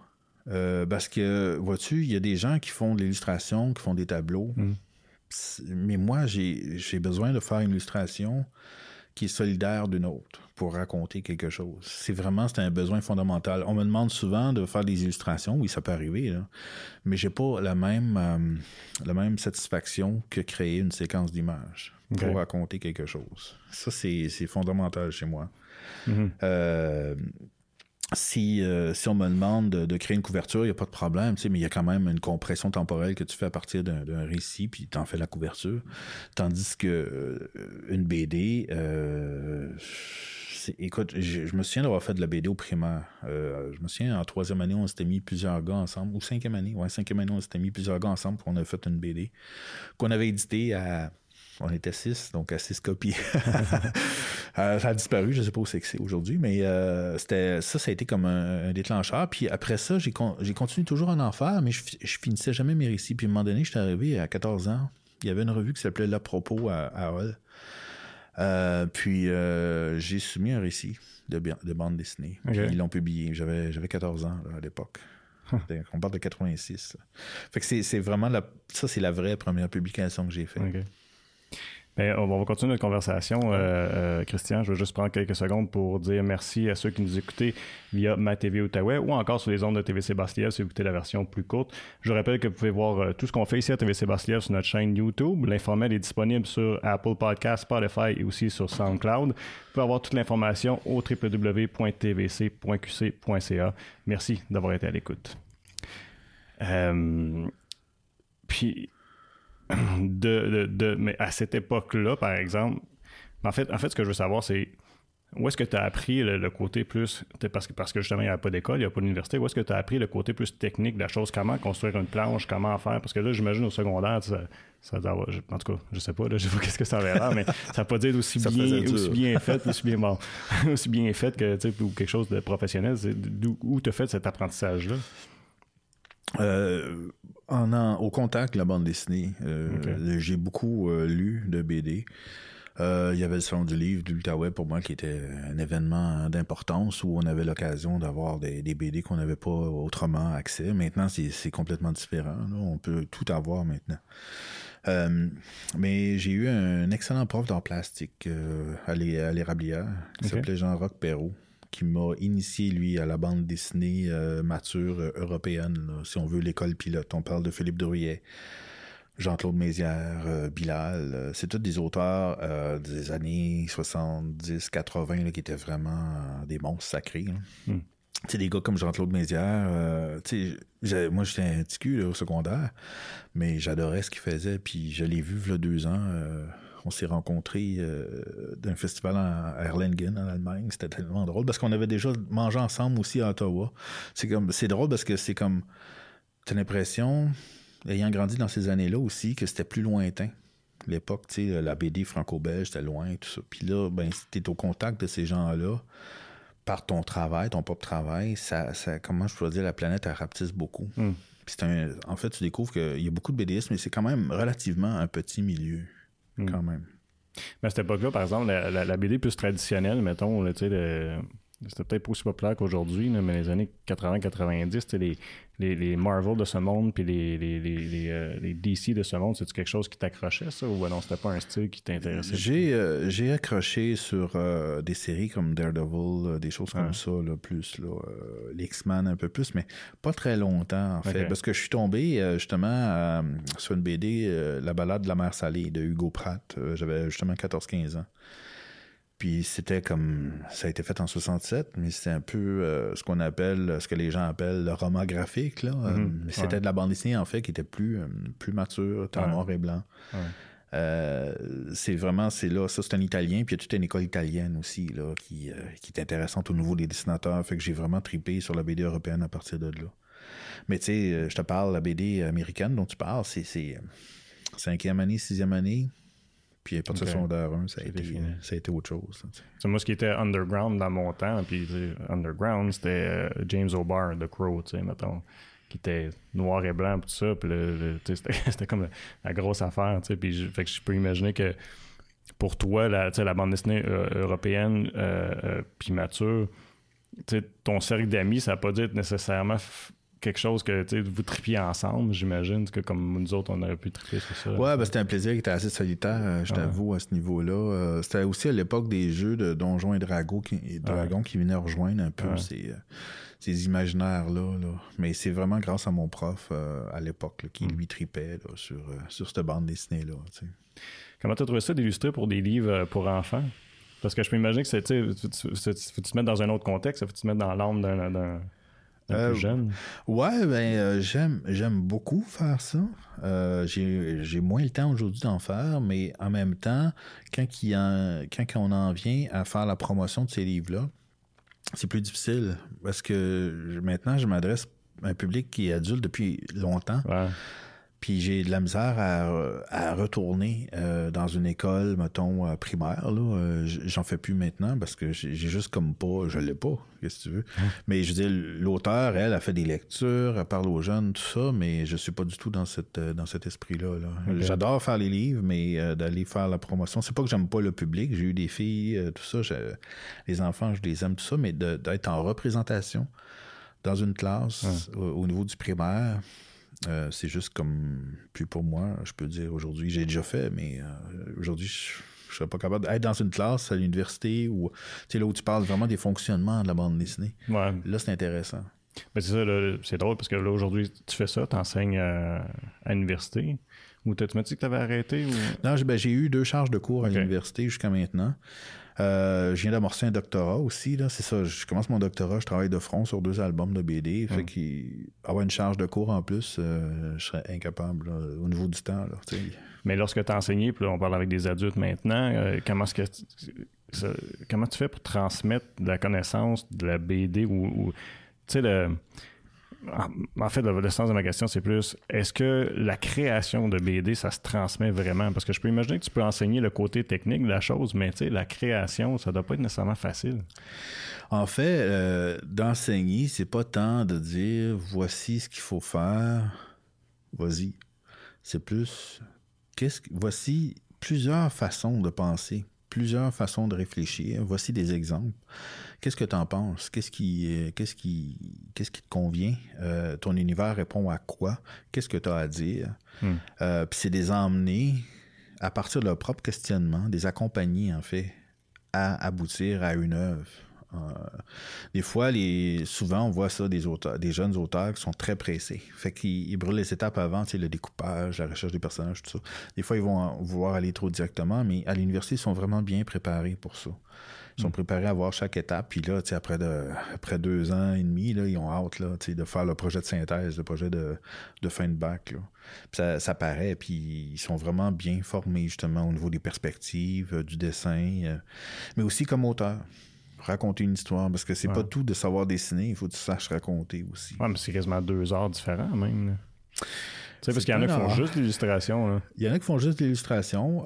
Parce que, vois-tu, il y a des gens qui font de l'illustration, qui font des tableaux. Mais moi, j'ai besoin de faire une illustration qui est solidaire d'une autre pour raconter quelque chose. C'est un besoin fondamental. On me demande souvent de faire des illustrations. Oui, ça peut arriver, là. Mais j'ai pas la même satisfaction que créer une séquence d'images pour raconter quelque chose. Ça, c'est fondamental chez moi. Si on me demande de créer une couverture, il n'y a pas de problème, tu sais, mais il y a quand même une compression temporelle que tu fais à partir d'un récit, puis tu en fais la couverture. Tandis que une BD, écoute, je me souviens d'avoir fait de la BD au primaire. Je me souviens, en 3e année, on s'était mis plusieurs gars ensemble, ou 5e année, ouais, 5e année, on s'était mis plusieurs gars ensemble, puis on a fait une BD qu'on avait éditée à... On était 6, donc à 6 copies. Ça a disparu, je ne sais pas où c'est que c'est aujourd'hui, mais ça a été comme un déclencheur. Puis après ça, j'ai continué toujours en enfer, mais je finissais jamais mes récits. Puis à un moment donné, j'étais arrivé à 14 ans. Il y avait une revue qui s'appelait La Propos à Hall. Puis j'ai soumis un récit de bande dessinée. Okay. Puis ils l'ont publié. J'avais 14 ans là, à l'époque. On parle de 86. Là. Fait que c'est vraiment... c'est la vraie première publication que j'ai faite. Okay. Bien, on va continuer notre conversation, Christian. Je veux juste prendre quelques secondes pour dire merci à ceux qui nous écoutaient via Ma TV Outaouais ou encore sur les ondes de TVC Basse-Lieuve si vous écoutez la version plus courte. Je rappelle que vous pouvez voir tout ce qu'on fait ici à TVC Basse-Lieuve sur notre chaîne YouTube. L'informel est disponible sur Apple Podcasts, Spotify et aussi sur SoundCloud. Vous pouvez avoir toute l'information au www.tvc.qc.ca. Merci d'avoir été à l'écoute. Puis... mais à cette époque-là, par exemple, en fait, ce que je veux savoir, c'est où est-ce que tu as appris le côté plus... Parce que justement, il n'y a pas d'école, il n'y a pas d'université. Où est-ce que tu as appris le côté plus technique de la chose? Comment construire une planche? Comment faire? Parce que là, j'imagine au secondaire, en tout cas, je sais pas, là, je vois qu'est-ce que ça avait l'air, mais ça ne peut pas dire aussi bien fait que, tu sais, ou quelque chose de professionnel. Où tu as fait cet apprentissage-là? Au contact de la bande dessinée, j'ai beaucoup lu de BD. Il y avait le Salon du livre de l'Outaouais pour moi qui était un événement d'importance où on avait l'occasion d'avoir des BD qu'on n'avait pas autrement accès. Maintenant, c'est complètement différent. Là. On peut tout avoir maintenant. Mais j'ai eu un excellent prof d'art plastique à l'Érablière qui s'appelait Jean-Roch Perrault, qui m'a initié, lui, à la bande dessinée mature européenne. Là, si on veut, l'école pilote. On parle de Philippe Drouillet, Jean-Claude Mézières, Bilal. C'est tous des auteurs des années 70-80 là, qui étaient vraiment des monstres sacrés. Hein. Tu sais, des gars comme Jean-Claude Mézières, tu sais, moi, j'étais un petit cul là, au secondaire, mais j'adorais ce qu'il faisait. Puis je l'ai vu, il y a 2 ans... on s'est rencontrés d'un festival à Erlangen, en Allemagne. C'était tellement drôle parce qu'on avait déjà mangé ensemble aussi à Ottawa. C'est drôle parce que c'est comme... T'as l'impression, ayant grandi dans ces années-là aussi, que c'était plus lointain. À l'époque, tu sais, la BD franco-belge, c'était loin, tout ça. Puis là, ben, si t'es au contact de ces gens-là, par ton travail, ton propre travail, ça comment je pourrais dire, la planète, elle rapetisse beaucoup. Puis en fait, tu découvres qu'il y a beaucoup de BDistes, mais c'est quand même relativement un petit milieu. Quand même. Mais à cette époque-là, par exemple, la BD plus traditionnelle, mettons, tu sais, c'était peut-être pas aussi populaire qu'aujourd'hui, là, mais les années 80-90, c'était les Marvel de ce monde puis les DC de ce monde. C'est-tu quelque chose qui t'accrochait, ça, ou non, c'était pas un style qui t'intéressait? J'ai accroché sur des séries comme Daredevil, des choses comme ça, là, plus, là, les X-Men un peu plus, mais pas très longtemps, en fait, parce que je suis tombé, justement, sur une BD, La balade de la mer salée, de Hugo Pratt. J'avais justement 14-15 ans. Puis c'était comme... Ça a été fait en 67, mais c'était un peu ce que les gens appellent le roman graphique, là. C'était de la bande dessinée, en fait, qui était plus mature, en noir et blanc. Ouais. C'est vraiment... c'est là, ça, c'est un Italien, puis il y a toute une école italienne aussi, là, qui est intéressante au niveau des dessinateurs. Fait que j'ai vraiment trippé sur la BD européenne à partir de là. Mais tu sais, je te parle, la BD américaine dont tu parles, c'est 5e année, 6e année... Puis à partir de secondaire 1, ça a été autre chose. C'est moi, ce qui était underground dans mon temps, puis underground, c'était James O'Barr, The Crow, tu sais, mettons, qui était noir et blanc, tout ça, puis c'était comme la grosse affaire, tu sais, puis fait que je peux imaginer que pour toi, la bande dessinée européenne, puis mature, tu sais, ton cercle d'amis, ça n'a pas dû être nécessairement... quelque chose que vous tripiez ensemble, j'imagine, que comme nous autres, on aurait pu triper sur ça. Ouais, ben, c'était un plaisir qui était assez solitaire, je t'avoue, à ce niveau-là. C'était aussi à l'époque des jeux de Donjons et Dragons qui venaient rejoindre un peu ces imaginaires-là. Là. Mais c'est vraiment grâce à mon prof à l'époque là, qui lui tripait là, sur cette bande dessinée-là. T'sais. Comment t'as trouvé ça d'illustrer pour des livres pour enfants? Parce que je peux imaginer que faut te mettre dans un autre contexte, faut te mettre dans l'âme d'un plus jeune. Ouais, ben j'aime beaucoup faire ça. J'ai moins le temps aujourd'hui d'en faire, mais en même temps, quand on en vient à faire la promotion de ces livres-là, c'est plus difficile parce que maintenant je m'adresse à un public qui est adulte depuis longtemps. Ouais. Puis j'ai de la misère à retourner dans une école, mettons, primaire. Là, j'en fais plus maintenant parce que j'ai juste comme pas... Je l'ai pas, qu'est-ce que tu veux. Mais je veux dire, l'auteur, elle fait des lectures, elle parle aux jeunes, tout ça, mais je suis pas du tout dans cet esprit-là. Là. Okay. J'adore faire les livres, mais d'aller faire la promotion... C'est pas que j'aime pas le public. J'ai eu des filles, tout ça. Les enfants, je les aime, tout ça, mais d'être en représentation dans une classe au niveau du primaire... c'est juste comme plus pour moi, je peux dire aujourd'hui, j'ai déjà fait, mais aujourd'hui, je serais pas capable d'être dans une classe à l'université ou là où tu parles vraiment des fonctionnements de la bande dessinée. Ouais. Là, c'est intéressant. Ben c'est ça, là, c'est drôle parce que là, aujourd'hui, tu fais ça, tu enseignes à l'université ou tu m'as dit que tu avais arrêté? Ou... Non, j'ai eu 2 charges de cours à l'université jusqu'à maintenant. Je viens d'amorcer un doctorat aussi, là, c'est ça, je commence mon doctorat, je travaille de front sur 2 albums de BD, fait qu'avoir une charge de cours en plus, je serais incapable là, au niveau du temps. Là, mais lorsque tu as enseigné, puis là, on parle avec des adultes maintenant, comment tu fais pour transmettre de la connaissance de la BD ou tu sais, en fait, le sens de ma question, c'est plus, est-ce que la création de BD, ça se transmet vraiment? Parce que je peux imaginer que tu peux enseigner le côté technique de la chose, mais tu sais, la création, ça doit pas être nécessairement facile. En fait, d'enseigner, c'est pas tant de dire, voici ce qu'il faut faire, vas-y. C'est plus, voici plusieurs façons de penser. Plusieurs façons de réfléchir. Voici des exemples. Qu'est-ce que tu en penses? Qu'est-ce qui te convient? Ton univers répond à quoi? Qu'est-ce que tu as à dire? Puis c'est des emmener à partir de leur propre questionnement, des accompagner, en fait, à aboutir à une œuvre. Des fois, souvent, on voit ça des jeunes auteurs qui sont très pressés. Fait qu'ils brûlent les étapes avant, tu sais, le découpage, la recherche des personnages, tout ça. Des fois, ils vont vouloir aller trop directement, mais à l'université, ils sont vraiment bien préparés pour ça. Ils sont préparés à voir chaque étape, puis là, tu sais, après 2 ans et demi, là, ils ont hâte, là, tu sais, de faire le projet de synthèse, le projet de fin de bac, là. Puis ça paraît, puis ils sont vraiment bien formés, justement, au niveau des perspectives, du dessin, mais aussi comme auteur. Raconter une histoire, parce que c'est pas tout de savoir dessiner, il faut que tu saches raconter aussi. Ouais, mais c'est quasiment 2 heures différents, même. Tu sais, parce qu'il y en a qui font juste l'illustration, là. Il y en a qui font juste l'illustration.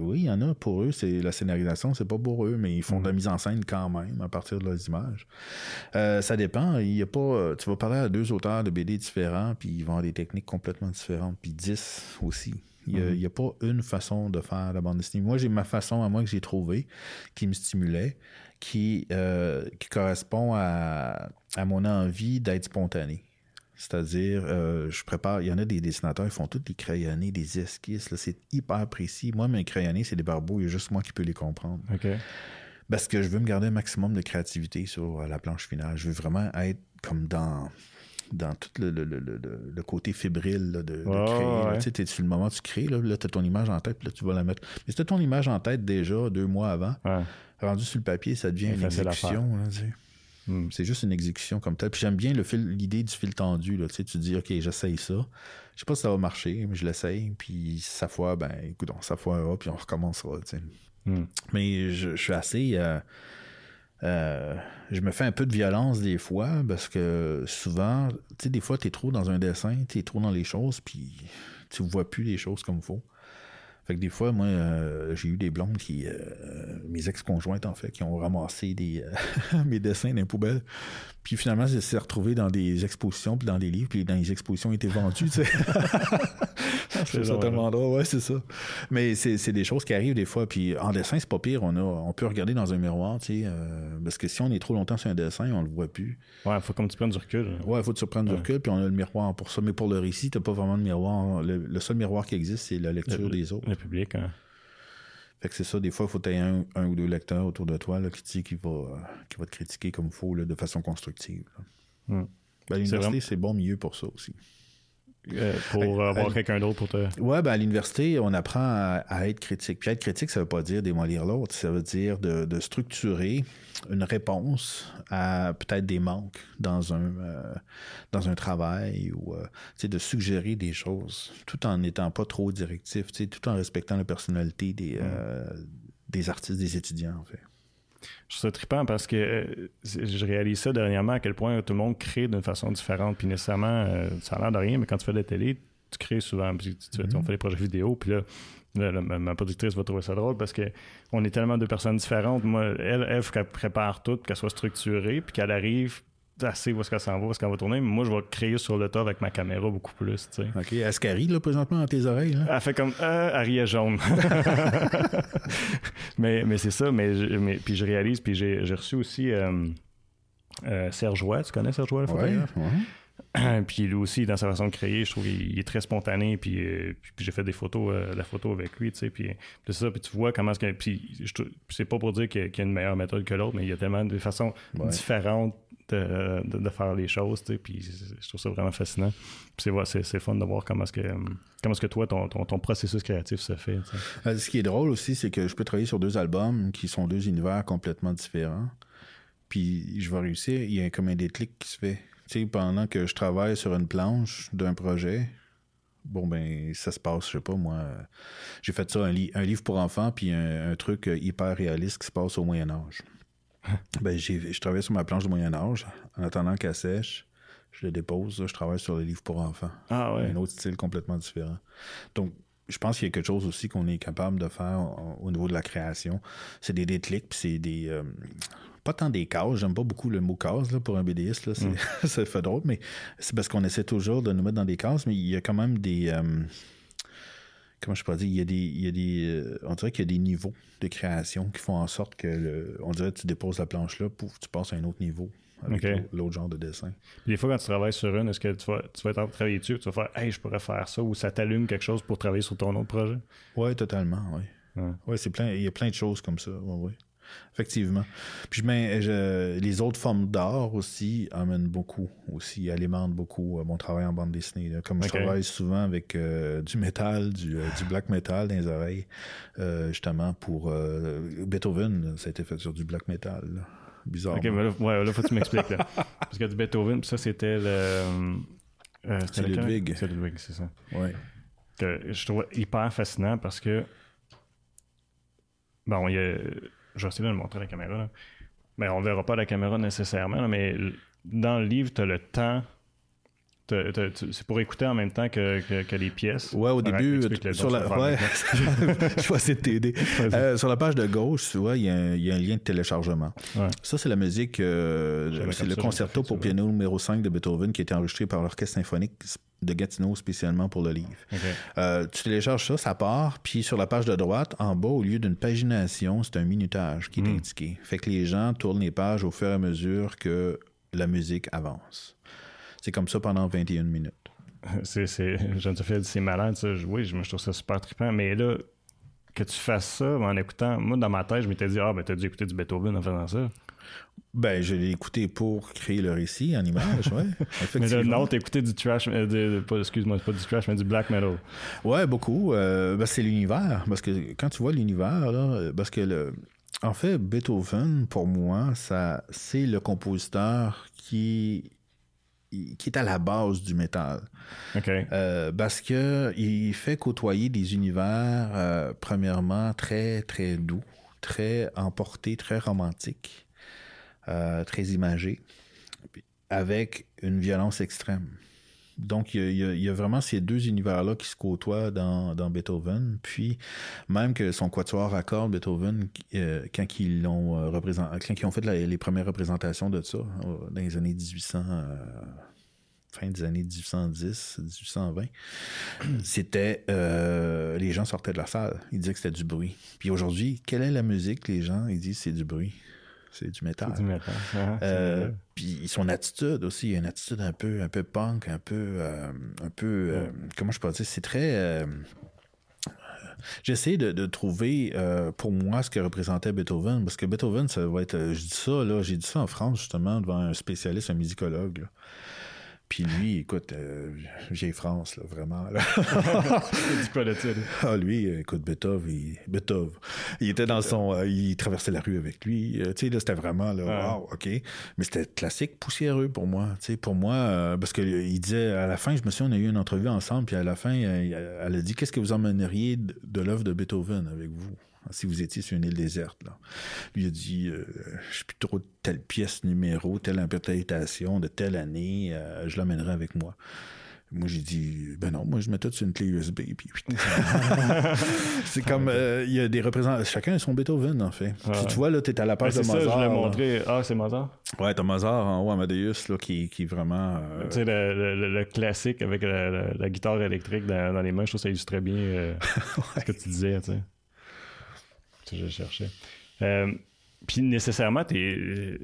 Oui, il y en a, pour eux, c'est la scénarisation, c'est pas pour eux, mais ils font de la mise en scène quand même, à partir de leurs images. Ça dépend, il y a pas... Tu vas parler à 2 auteurs de BD différents, puis ils vont avoir des techniques complètement différentes, puis 10 aussi. Il n'y a pas une façon de faire la bande dessinée. Moi, j'ai ma façon à moi que j'ai trouvée, qui me stimulait, qui correspond à mon envie d'être spontané. C'est-à-dire, je prépare... Il y en a des dessinateurs, ils font tous des crayonnés, des esquisses. Là, c'est hyper précis. Moi, mes crayonnés, c'est des barbeaux. Il y a juste moi qui peux les comprendre. Okay. Parce que je veux me garder un maximum de créativité sur la planche finale. Je veux vraiment être comme dans tout le côté fébrile là, de créer. Là, tu sais, t'es sur le moment où tu crées, là t'as ton image en tête, puis là, tu vas la mettre. Mais si t'as ton image en tête déjà 2 mois avant, rendu sur le papier, ça devient une exécution. Là, tu sais. C'est juste une exécution comme telle. Puis j'aime bien l'idée du fil tendu. Là, tu sais, tu dis, OK, j'essaye ça. Je sais pas si ça va marcher, mais je l'essaye. Puis ça foire, ben écoute, on s'affoirera, puis on recommencera. Tu sais. Mais je suis assez... je me fais un peu de violence des fois parce que souvent, tu sais, des fois, t'es trop dans un dessin, t'es trop dans les choses, puis tu vois plus les choses comme il faut. Fait que des fois, moi, j'ai eu des blondes qui, mes ex-conjointes en fait, qui ont ramassé mes dessins dans les poubelles. Puis finalement, je s'est retrouvé dans des expositions, puis dans des livres, puis dans les expositions, ils étaient vendus, tu sais. C'est ça tellement drôle, ouais, c'est ça. Mais c'est des choses qui arrivent des fois. Puis en dessin, c'est pas pire. On peut regarder dans un miroir, tu sais, parce que si on est trop longtemps sur un dessin, on le voit plus. Ouais, faut comme tu prennes du recul. Ouais, faut que tu prennes du recul, puis on a le miroir pour ça. Mais pour le récit, t'as pas vraiment de miroir. Le seul miroir qui existe, c'est la lecture des autres. Le public, hein. Fait que c'est ça, des fois, il faut que tu aies un ou deux lecteurs autour de toi là, qui va te critiquer comme il faut là, de façon constructive. Ben, l'université, c'est bon milieu pour ça aussi. Pour avoir quelqu'un d'autre pour te... Ouais, ben à l'université, on apprend à être critique. Puis être critique, ça veut pas dire démolir l'autre, ça veut dire de structurer une réponse à peut-être des manques dans un travail ou tu sais, de suggérer des choses tout en n'étant pas trop directif, tu sais, tout en respectant la personnalité des artistes, des étudiants en fait. Je trouve ça trippant parce que je réalise ça dernièrement à quel point tout le monde crée d'une façon différente. Puis nécessairement, ça a l'air de rien, mais quand tu fais de la télé, tu crées souvent. Puis on fait des projets vidéo, puis là, ma productrice va trouver ça drôle parce qu'on est tellement deux personnes différentes. Moi, elle faut qu'elle prépare tout, qu'elle soit structurée, puis qu'elle arrive assez où est-ce qu'elle s'en va, où est-ce qu'elle va tourner. Mais moi, je vais créer sur le tas avec ma caméra beaucoup plus. Tu sais. OK. Est-ce qu'elle rit, là, présentement, dans tes oreilles? Là? Elle fait comme « elle riait jaune. » mais c'est ça. Puis je réalise. Puis j'ai reçu aussi Serge Roy. Tu connais Serge Roy, le photographe? Puis lui aussi, dans sa façon de créer, je trouve qu'il est très spontané. Puis j'ai fait des photos, la photo avec lui, tu sais. Puis c'est ça. Puis tu vois comment est-ce que... Puis c'est pas pour dire qu'il y a une meilleure méthode que l'autre, mais il y a tellement de façons différentes de faire les choses, tu sais. Puis je trouve ça vraiment fascinant. Puis c'est fun de voir comment est-ce que toi, ton processus créatif se fait. Tu sais. Ce qui est drôle aussi, c'est que je peux travailler sur 2 albums qui sont 2 univers complètement différents. Puis je vais réussir. Il y a comme un déclic qui se fait. Tu sais, pendant que je travaille sur une planche d'un projet, bon, ben, ça se passe, je sais pas, moi. J'ai fait ça, un livre pour enfants, puis un truc hyper réaliste qui se passe au Moyen-Âge. Ben, je travaille sur ma planche du Moyen-Âge, en attendant qu'elle sèche, je le dépose, là, je travaille sur le livre pour enfants. Ah ouais. Un autre style complètement différent. Donc, je pense qu'il y a quelque chose aussi qu'on est capable de faire au niveau de la création. C'est des déclics, puis c'est des... pas tant des cases, j'aime pas beaucoup le mot case là, pour un BDiste, là, ça fait drôle, mais c'est parce qu'on essaie toujours de nous mettre dans des cases, mais il y a quand même des... comment je peux dire? Il y a des on dirait qu'il y a des niveaux de création qui font en sorte que... on dirait que tu déposes la planche là, pouf, tu passes à un autre niveau avec l'autre genre de dessin. Puis des fois, quand tu travailles sur une, est-ce que tu vas être en train de travailler dessus, tu vas faire « Hey, je pourrais faire ça » ou ça t'allume quelque chose pour travailler sur ton autre projet? Oui, totalement, oui. Ouais, il y a plein de choses comme ça, oui. Effectivement. Puis les autres formes d'art aussi amènent beaucoup, aussi alimentent beaucoup mon travail en bande dessinée. Là. Comme je travaille souvent avec du métal, du black metal dans les oreilles, justement pour Beethoven, ça a été fait sur du black metal. Là. Bizarre. OK, mais là, faut que tu m'expliques. Là. Parce que du Beethoven, ça, c'était le... c'était Ludwig. C'est Ludwig, c'est ça. Oui. Que je trouve hyper fascinant parce que... Bon, il y a... Je vais essayer de le montrer à la caméra. Là. Mais on ne verra pas la caméra nécessairement, là, mais dans le livre, tu as le temps C'est pour écouter en même temps que les pièces. Ouais, au début, sur la... Ouais. Je vais essayer de t'aider. Sur la page de gauche, tu vois, il y a un lien de téléchargement. Ouais. Ça, c'est la musique, c'est le concerto pour piano numéro 5 de Beethoven qui a été enregistré par l'Orchestre symphonique de Gatineau spécialement pour le livre. Okay. Tu télécharges ça, ça part, puis sur la page de droite, en bas, au lieu d'une pagination, c'est un minutage qui est indiqué. Fait que les gens tournent les pages au fur et à mesure que la musique avance. C'est comme ça pendant 21 minutes. C'est malade, ça. Oui, je trouve ça super trippant, mais là, que tu fasses ça en écoutant... Moi, dans ma tête, je m'étais dit « Ah, ben t'as dû écouter du Beethoven en faisant ça. » Ben, je l'ai écouté pour créer le récit en image, ouais. Mais là, non, t'as écouté du trash... excuse-moi, c'est pas du trash, mais du black metal. Ouais, beaucoup. C'est l'univers. Parce que quand tu vois l'univers, là, parce que... En fait, Beethoven, pour moi, ça, c'est le compositeur qui est à la base du métal. Okay. Parce que il fait côtoyer des univers, premièrement, très, très doux, très emportés, très romantiques, très imagés, avec une violence extrême. Donc, il y a vraiment ces deux univers-là qui se côtoient dans Beethoven. Puis, même que son quatuor à cordes, Beethoven, quand ils l'ont représenté, quand ils ont fait les premières représentations de ça, dans les années 1800, fin des années 1810, 1820, c'était... les gens sortaient de la salle. Ils disaient que c'était du bruit. Puis aujourd'hui, quelle est la musique que les gens, ils disent c'est du bruit? C'est du métal. C'est du métal. Puis son attitude aussi, il y a une attitude un peu punk, comment je peux dire, c'est très... J'essaie de trouver, pour moi, ce que représentait Beethoven, parce que Beethoven, ça va être... j'ai dit ça en France, justement, devant un spécialiste, un musicologue, là. Puis lui, écoute, vieille France, là, vraiment. Là. C'est du quoi là-dessus? Ah, lui, écoute, Beethoven. Il était dans son... il traversait la rue avec lui. Tu sais, là, c'était vraiment, là, wow, OK. Mais c'était classique, poussiéreux pour moi. Tu sais, pour moi, parce que il disait, à la fin, je me souviens, on a eu une entrevue ensemble, puis à la fin, elle a dit, qu'est-ce que vous emmèneriez de l'œuvre de Beethoven avec vous? Si vous étiez sur une île déserte, là. Lui a dit, je suis plus trop de telle pièce numéro, telle interprétation de telle année, je l'emmènerai avec moi. Moi, j'ai dit, ben non, moi, je mets tout sur une clé USB. Puis... c'est comme, il y a des représentants, chacun a son Beethoven, en fait. Ah, tu vois, là, t'es à la page de Mozart. C'est ça, je l'ai montré. Ah, c'est Mozart? Ouais, t'as Mozart en haut, Amadeus, là, qui est vraiment... Tu sais, le classique avec la guitare électrique dans les mains, je trouve que ça illustrait bien ce que tu disais, tu sais. Je cherchais. Puis nécessairement, t'es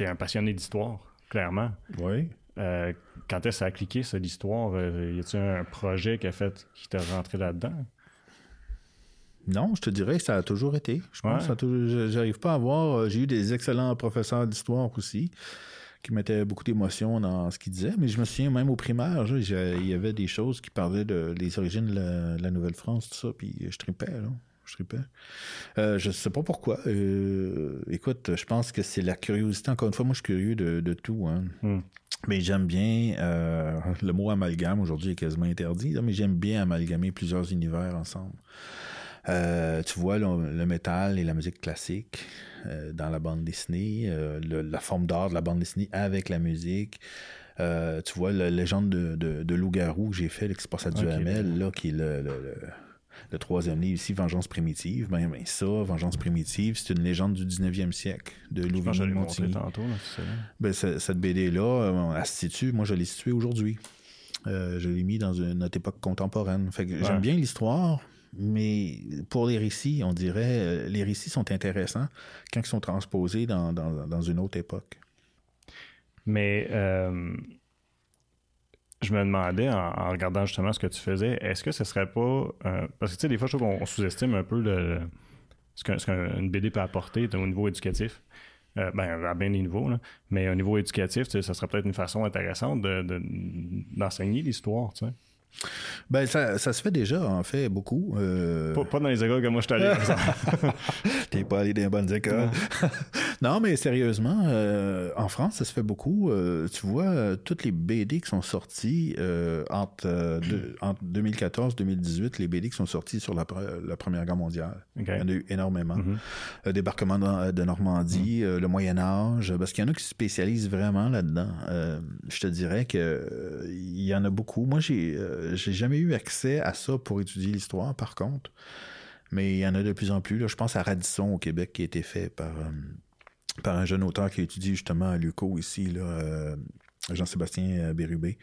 un passionné d'histoire, clairement. Oui. Quand est-ce que ça a cliqué, ça, l'histoire? Y a-t-il un projet qui t'a rentré là-dedans? Non, je te dirais que ça a toujours été. Je pense que j'arrive pas à voir... J'ai eu des excellents professeurs d'histoire aussi qui mettaient beaucoup d'émotion dans ce qu'ils disaient, mais je me souviens même au primaire, il y avait des choses qui parlaient des origines de la Nouvelle-France, tout ça, puis je tripais, là. Je sais pas pourquoi. Écoute, je pense que c'est la curiosité. Encore une fois, moi, je suis curieux de tout. Hein. Mais j'aime bien... le mot amalgame, aujourd'hui, est quasiment interdit. Mais j'aime bien amalgamer plusieurs univers ensemble. Tu vois, le métal et la musique classique dans la bande dessinée, la forme d'art de la bande dessinée avec la musique. Tu vois, la légende de loup-garou que j'ai fait, qui se passe à Duhamel, là, qui est le troisième livre ici, Vengeance Primitive. Ben ça, Vengeance Primitive, c'est une légende du 19e siècle, de Louis-Cyr. Je l'ai montré tantôt, là, c'est ça. Ben, cette BD-là, elle se situe, moi, je l'ai située aujourd'hui. Je l'ai mis dans notre époque contemporaine. Fait que j'aime bien l'histoire, mais pour les récits, on dirait, les récits sont intéressants quand ils sont transposés dans une autre époque. Mais... je me demandais, en regardant justement ce que tu faisais, est-ce que ce serait pas... parce que tu sais, des fois, je trouve qu'on sous-estime un peu ce qu'une BD peut apporter au niveau éducatif. À bien des niveaux, là. Mais au niveau éducatif, tu sais, ça serait peut-être une façon intéressante d'enseigner l'histoire, tu sais. Ben ça se fait déjà, en fait, beaucoup. Pas dans les écoles que moi je suis allé. T'es pas allé dans les bonnes écoles. Non, mais sérieusement, en France, ça se fait beaucoup. Tu vois, toutes les BD qui sont sorties entre 2014 et 2018, les BD qui sont sorties sur la Première Guerre mondiale. Okay. Il y en a eu énormément. Mm-hmm. Débarquement de Normandie, le Moyen-Âge, parce qu'il y en a qui se spécialisent vraiment là-dedans. Je te dirais que il y en a beaucoup. Moi, j'ai jamais eu accès à ça pour étudier l'histoire, par contre. Mais il y en a de plus en plus. Là, je pense à Radisson au Québec qui a été fait par un jeune auteur qui étudie justement à l'UQO ici, là, Jean-Sébastien Bérubé.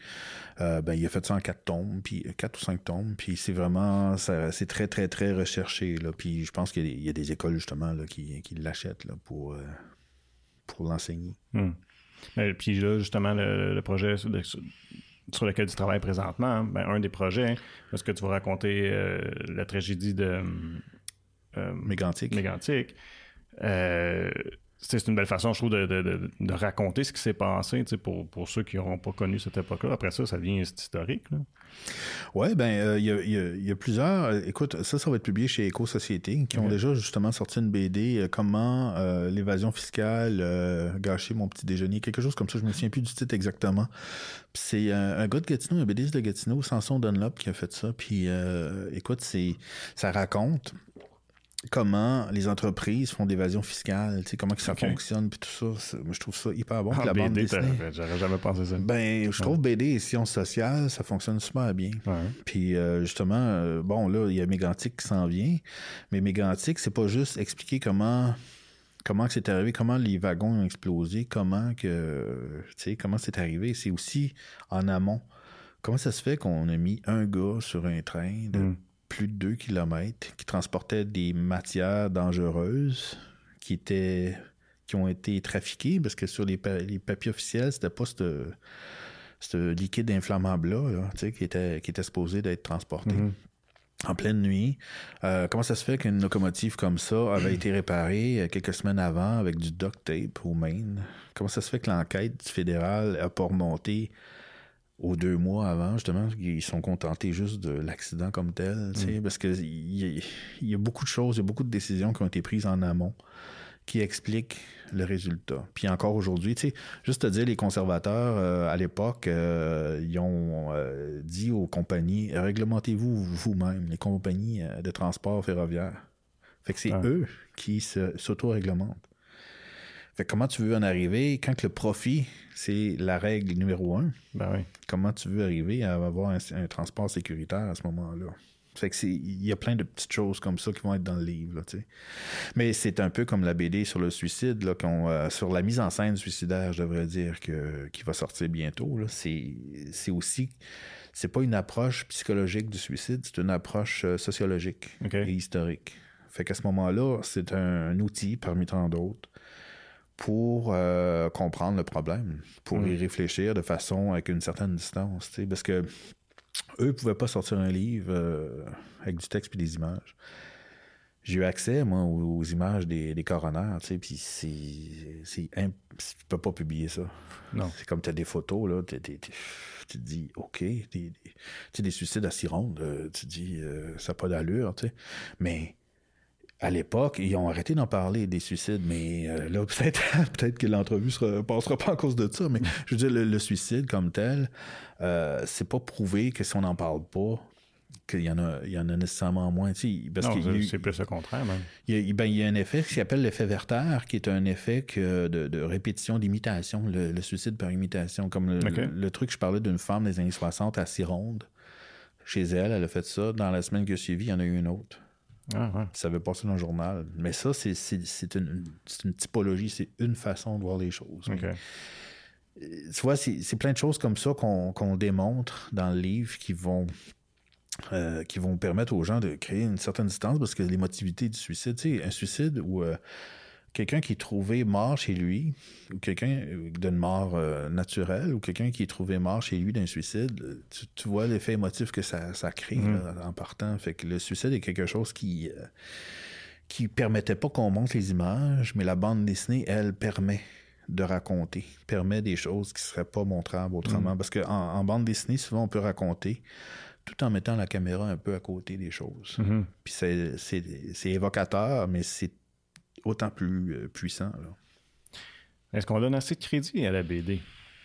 Il a fait ça en 4 ou 5 tomes. Puis c'est vraiment, c'est très, très, très recherché. Là. Puis je pense qu'il y a des écoles justement là, qui l'achètent là, pour l'enseigner. Mmh. Puis là, justement, le projet sur lequel tu travailles présentement, un des projets, parce que tu vas raconter la tragédie de Mégantic. C'est une belle façon, je trouve, de raconter ce qui s'est passé pour ceux qui n'auront pas connu cette époque-là. Après ça, ça devient historique. Oui, il y a plusieurs... Écoute, ça va être publié chez Éco-Société, qui ont déjà justement sorti une BD, comment l'évasion fiscale gâcher mon petit déjeuner, quelque chose comme ça, je me souviens plus du titre exactement. Puis c'est un gars de Gatineau, un BDiste de Gatineau, Samson Dunlop, qui a fait ça. Puis écoute, ça raconte... comment les entreprises font d'évasion fiscale, tu sais, comment que ça fonctionne, puis tout ça. Moi, je trouve ça hyper bon. La BD, bande dessinée, j'aurais jamais pensé ça. Je trouve BD et sciences sociales, ça fonctionne super bien. Puis justement, il y a Mégantic qui s'en vient, mais Mégantic, c'est pas juste expliquer comment que c'est arrivé, comment les wagons ont explosé, comment c'est arrivé. C'est aussi en amont. Comment ça se fait qu'on a mis un gars sur un train de plus de 2 kilomètres, qui transportaient des matières dangereuses qui ont été trafiquées, parce que sur les papiers officiels, c'était pas ce liquide inflammable-là là, qui était supposé d'être transporté. Mm-hmm. En pleine nuit. Comment ça se fait qu'une locomotive comme ça avait été réparée quelques semaines avant avec du duct tape au Maine? Comment ça se fait que l'enquête fédérale a pas remonté aux 2 mois avant, justement, ils sont contentés juste de l'accident comme tel, tu sais, parce que il y a beaucoup de choses, il y a beaucoup de décisions qui ont été prises en amont qui expliquent le résultat. Puis encore aujourd'hui, tu sais, juste te dire, les conservateurs, à l'époque, ils ont dit aux compagnies, réglementez-vous vous-même, les compagnies de transport ferroviaire. Fait que c'est eux qui s'auto-réglementent. Fait que comment tu veux en arriver quand que le profit, c'est la règle numéro 1? Comment tu veux arriver à avoir un transport sécuritaire à ce moment-là? Fait que il y a plein de petites choses comme ça qui vont être dans le livre. Là, mais c'est un peu comme la BD sur le suicide, là, sur la mise en scène suicidaire, je devrais dire, qui va sortir bientôt. Là. C'est aussi... C'est pas une approche psychologique du suicide, c'est une approche sociologique et historique. Fait qu'à ce moment-là, c'est un outil parmi tant d'autres pour comprendre le problème, pour y réfléchir de façon avec une certaine distance, tu sais, parce que eux pouvaient pas sortir un livre avec du texte puis des images. J'ai eu accès, moi, aux images des coroners, tu sais, puis tu peux pas publier ça. Non. C'est comme t'as des photos, là, tu te dis, OK, des suicides à Cironde, tu te dis, ça n'a pas d'allure, tu sais, mais... À l'époque, ils ont arrêté d'en parler, des suicides, mais là, peut-être que l'entrevue ne passera pas à cause de ça, mais je veux dire, le suicide comme tel, c'est pas prouvé que si on n'en parle pas, qu'il y en a nécessairement moins. Parce non, c'est plus le contraire, même. Il y a un effet qui s'appelle l'effet Werther, qui est un effet de répétition, d'imitation, le suicide par imitation. Comme le truc, je parlais d'une femme des années 60 à Cironde. Chez elle a fait ça. Dans la semaine qui a suivi, il y en a eu une autre. Ah ouais. Ça avait passé dans le journal. Mais ça, c'est une typologie, c'est une façon de voir les choses. Okay. Tu vois, c'est plein de choses comme ça qu'on démontre dans le livre qui vont permettre aux gens de créer une certaine distance, parce que l'émotivité du suicide, tu sais, un suicide où quelqu'un qui est trouvé mort chez lui, ou quelqu'un d'une mort naturelle, ou quelqu'un qui est trouvé mort chez lui d'un suicide, tu vois l'effet émotif que ça crée là, en partant. Fait que le suicide est quelque chose qui permettait pas qu'on monte les images, mais la bande dessinée, elle, permet de raconter, permet des choses qui seraient pas montrables autrement. Parce que en bande dessinée, souvent, on peut raconter tout en mettant la caméra un peu à côté des choses. Mm-hmm. Puis c'est évocateur, mais c'est autant plus puissant. Là. Est-ce qu'on donne assez de crédit à la BD?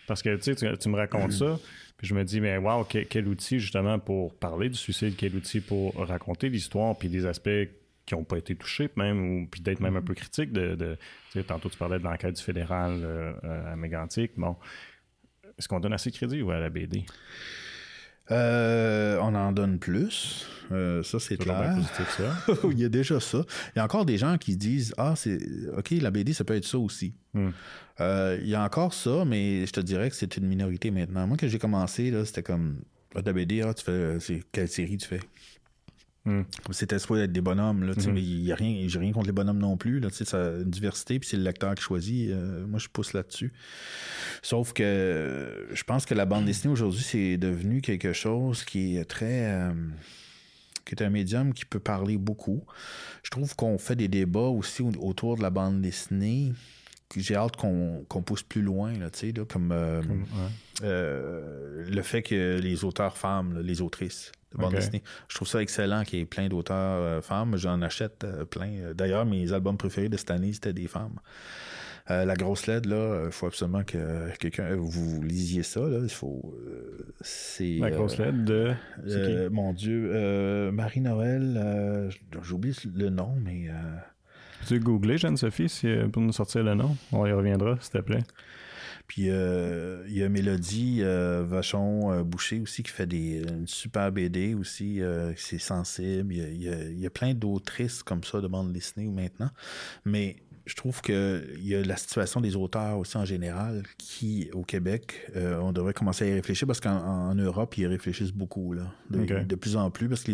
Parce que tu me racontes ça, puis je me dis, mais wow, quel outil justement pour parler du suicide, quel outil pour raconter l'histoire, puis des aspects qui n'ont pas été touchés, même, ou puis d'être même un peu critique. Tantôt, tu parlais de l'enquête du fédéral à Mégantic. Bon, est-ce qu'on donne assez de crédit à la BD? On en donne plus. Ça, c'est clair. Positif, ça. Il y a déjà ça. Il y a encore des gens qui disent, OK, la BD, ça peut être ça aussi. Il y a encore ça, mais je te dirais que c'est une minorité maintenant. Moi, quand j'ai commencé, là, c'était comme, la BD, tu fais, quelle série tu fais? C'était soit être des bonhommes, là, mais il y a rien, j'ai rien contre les bonhommes non plus, là, ça, une diversité, puis c'est le lecteur qui choisit. Moi, je pousse là-dessus. Sauf que je pense que la bande dessinée aujourd'hui, c'est devenu quelque chose qui est très, qui est un médium qui peut parler beaucoup. Je trouve qu'on fait des débats aussi autour de la bande dessinée. J'ai hâte qu'on pousse plus loin, là, là, comme le fait que les auteurs femmes, là, les autrices de bande dessinée, je trouve ça excellent qu'il y ait plein d'auteurs femmes. J'en achète plein. D'ailleurs, mes albums préférés de cette année, c'était des femmes. La grosse LED, là, il faut absolument que quelqu'un vous lisiez ça. Là, il faut, c'est, la grosse LED de... c'est qui? Mon Dieu, Marie-Noël, j'oublie le nom, mais... Tu googlais, Jeanne-Sophie, pour nous sortir le nom? On y reviendra, s'il te plaît. Puis, il y a Mélodie Vachon-Boucher aussi qui fait une super BD aussi. C'est sensible. Il y a plein d'autrices comme ça de bande dessinée maintenant. Mais je trouve qu'il y a la situation des auteurs aussi en général qui, au Québec, on devrait commencer à y réfléchir parce qu'en Europe, ils réfléchissent beaucoup. Là, de plus en plus parce que...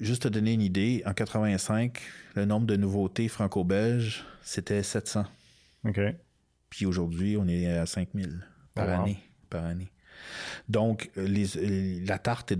Juste te donner une idée, en 85, le nombre de nouveautés franco-belges, c'était 700. OK. Puis aujourd'hui, on est à 5000 par année. Donc, la tarte est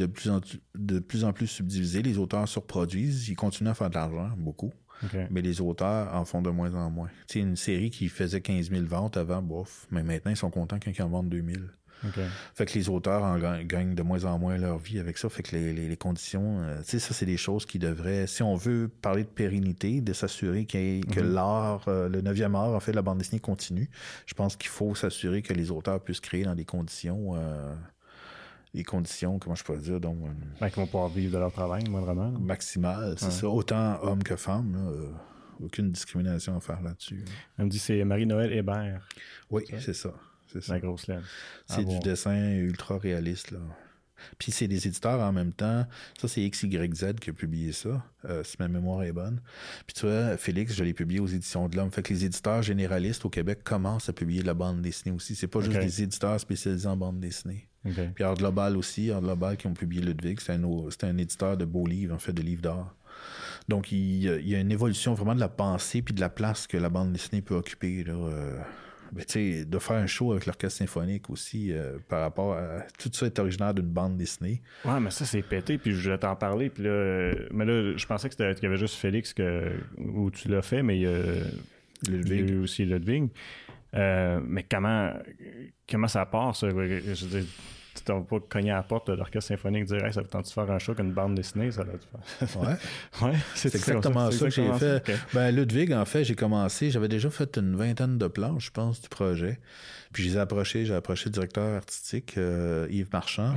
de plus en plus subdivisée. Les auteurs se reproduisent. Ils continuent à faire de l'argent, beaucoup. Okay. Mais les auteurs en font de moins en moins. Tu sais, une série qui faisait 15 000 ventes avant, bof. Mais maintenant, ils sont contents qu'ils en vendent 2000. Okay. Fait que les auteurs gagnent de moins en moins leur vie avec ça. Fait que les conditions... tu sais, ça, c'est des choses qui devraient... Si on veut parler de pérennité, de s'assurer que l'art, le 9e art, en fait, la bande dessinée continue, je pense qu'il faut s'assurer que les auteurs puissent créer dans des conditions... comment je pourrais dire, donc... qu'ils vont pouvoir vivre de leur travail, moindrement. Maximal, c'est ça. Autant hommes que femmes, là, aucune discrimination à faire là-dessus. Elle me dit c'est Marie-Noël Hébert. Oui, c'est ça. C'est ça. La grosse laine. C'est du dessin ultra réaliste, là. Puis c'est des éditeurs en même temps. Ça, c'est XYZ qui a publié ça, si ma mémoire est bonne. Puis tu vois, Félix, je l'ai publié aux Éditions de l'Homme. Fait que les éditeurs généralistes au Québec commencent à publier de la bande dessinée aussi. C'est pas juste des éditeurs spécialisés en bande dessinée. Okay. Puis Art Global qui ont publié Ludwig, c'est un éditeur de beaux livres, en fait, de livres d'art. Donc, il y a une évolution vraiment de la pensée puis de la place que la bande dessinée peut occuper, là. Ben, tu sais, de faire un show avec l'orchestre symphonique aussi par rapport à... Tout ça est originaire d'une bande dessinée. Ouais, mais ça, c'est pété, puis je voulais t'en parler. Puis là, mais là, je pensais qu'il y avait juste Félix où tu l'as fait, mais il y a eu aussi Ludwig. Mais comment ça part, ça? Je veux dire, tu t'as pas cogné à la porte de l'orchestre symphonique et dire « Hey, ça veut tenter de faire un show qu'une bande dessinée, ça va te faire. » Ouais. C'est exactement ça que j'ai fait. Okay. Ben, Ludwig, en fait, j'ai commencé, j'avais déjà fait une vingtaine de planches, je pense, du projet. Puis j'ai approché le directeur artistique, Yves Marchand.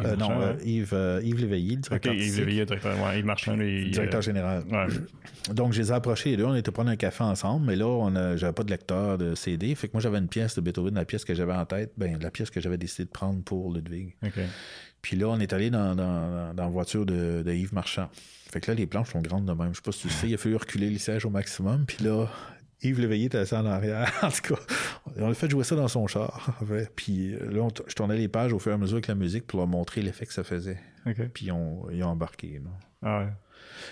Yves Léveillé, le directeur artistique. Yves Léveillé, le directeur. Ouais, Yves Marchand, lui. Directeur général. Ouais. Donc, je les ai approchés les deux, on était prendre un café ensemble, mais là, j'avais pas de lecteur de CD. Fait que moi, j'avais une pièce de Beethoven, la pièce que j'avais en tête, la pièce que j'avais décidé de prendre pour Ludwig. Okay. Puis là, on est allé dans la voiture de Yves Marchand. Fait que là, les planches sont grandes de même. Je sais pas si tu le sais, il a fallu reculer les sièges au maximum. Puis là, Yves Léveillé était assis en arrière. En tout cas, on a fait jouer ça dans son char. Ouais. Puis là, je tournais les pages au fur et à mesure avec la musique pour leur montrer l'effet que ça faisait. Okay. Puis ils ont embarqué. Non? Ah ouais.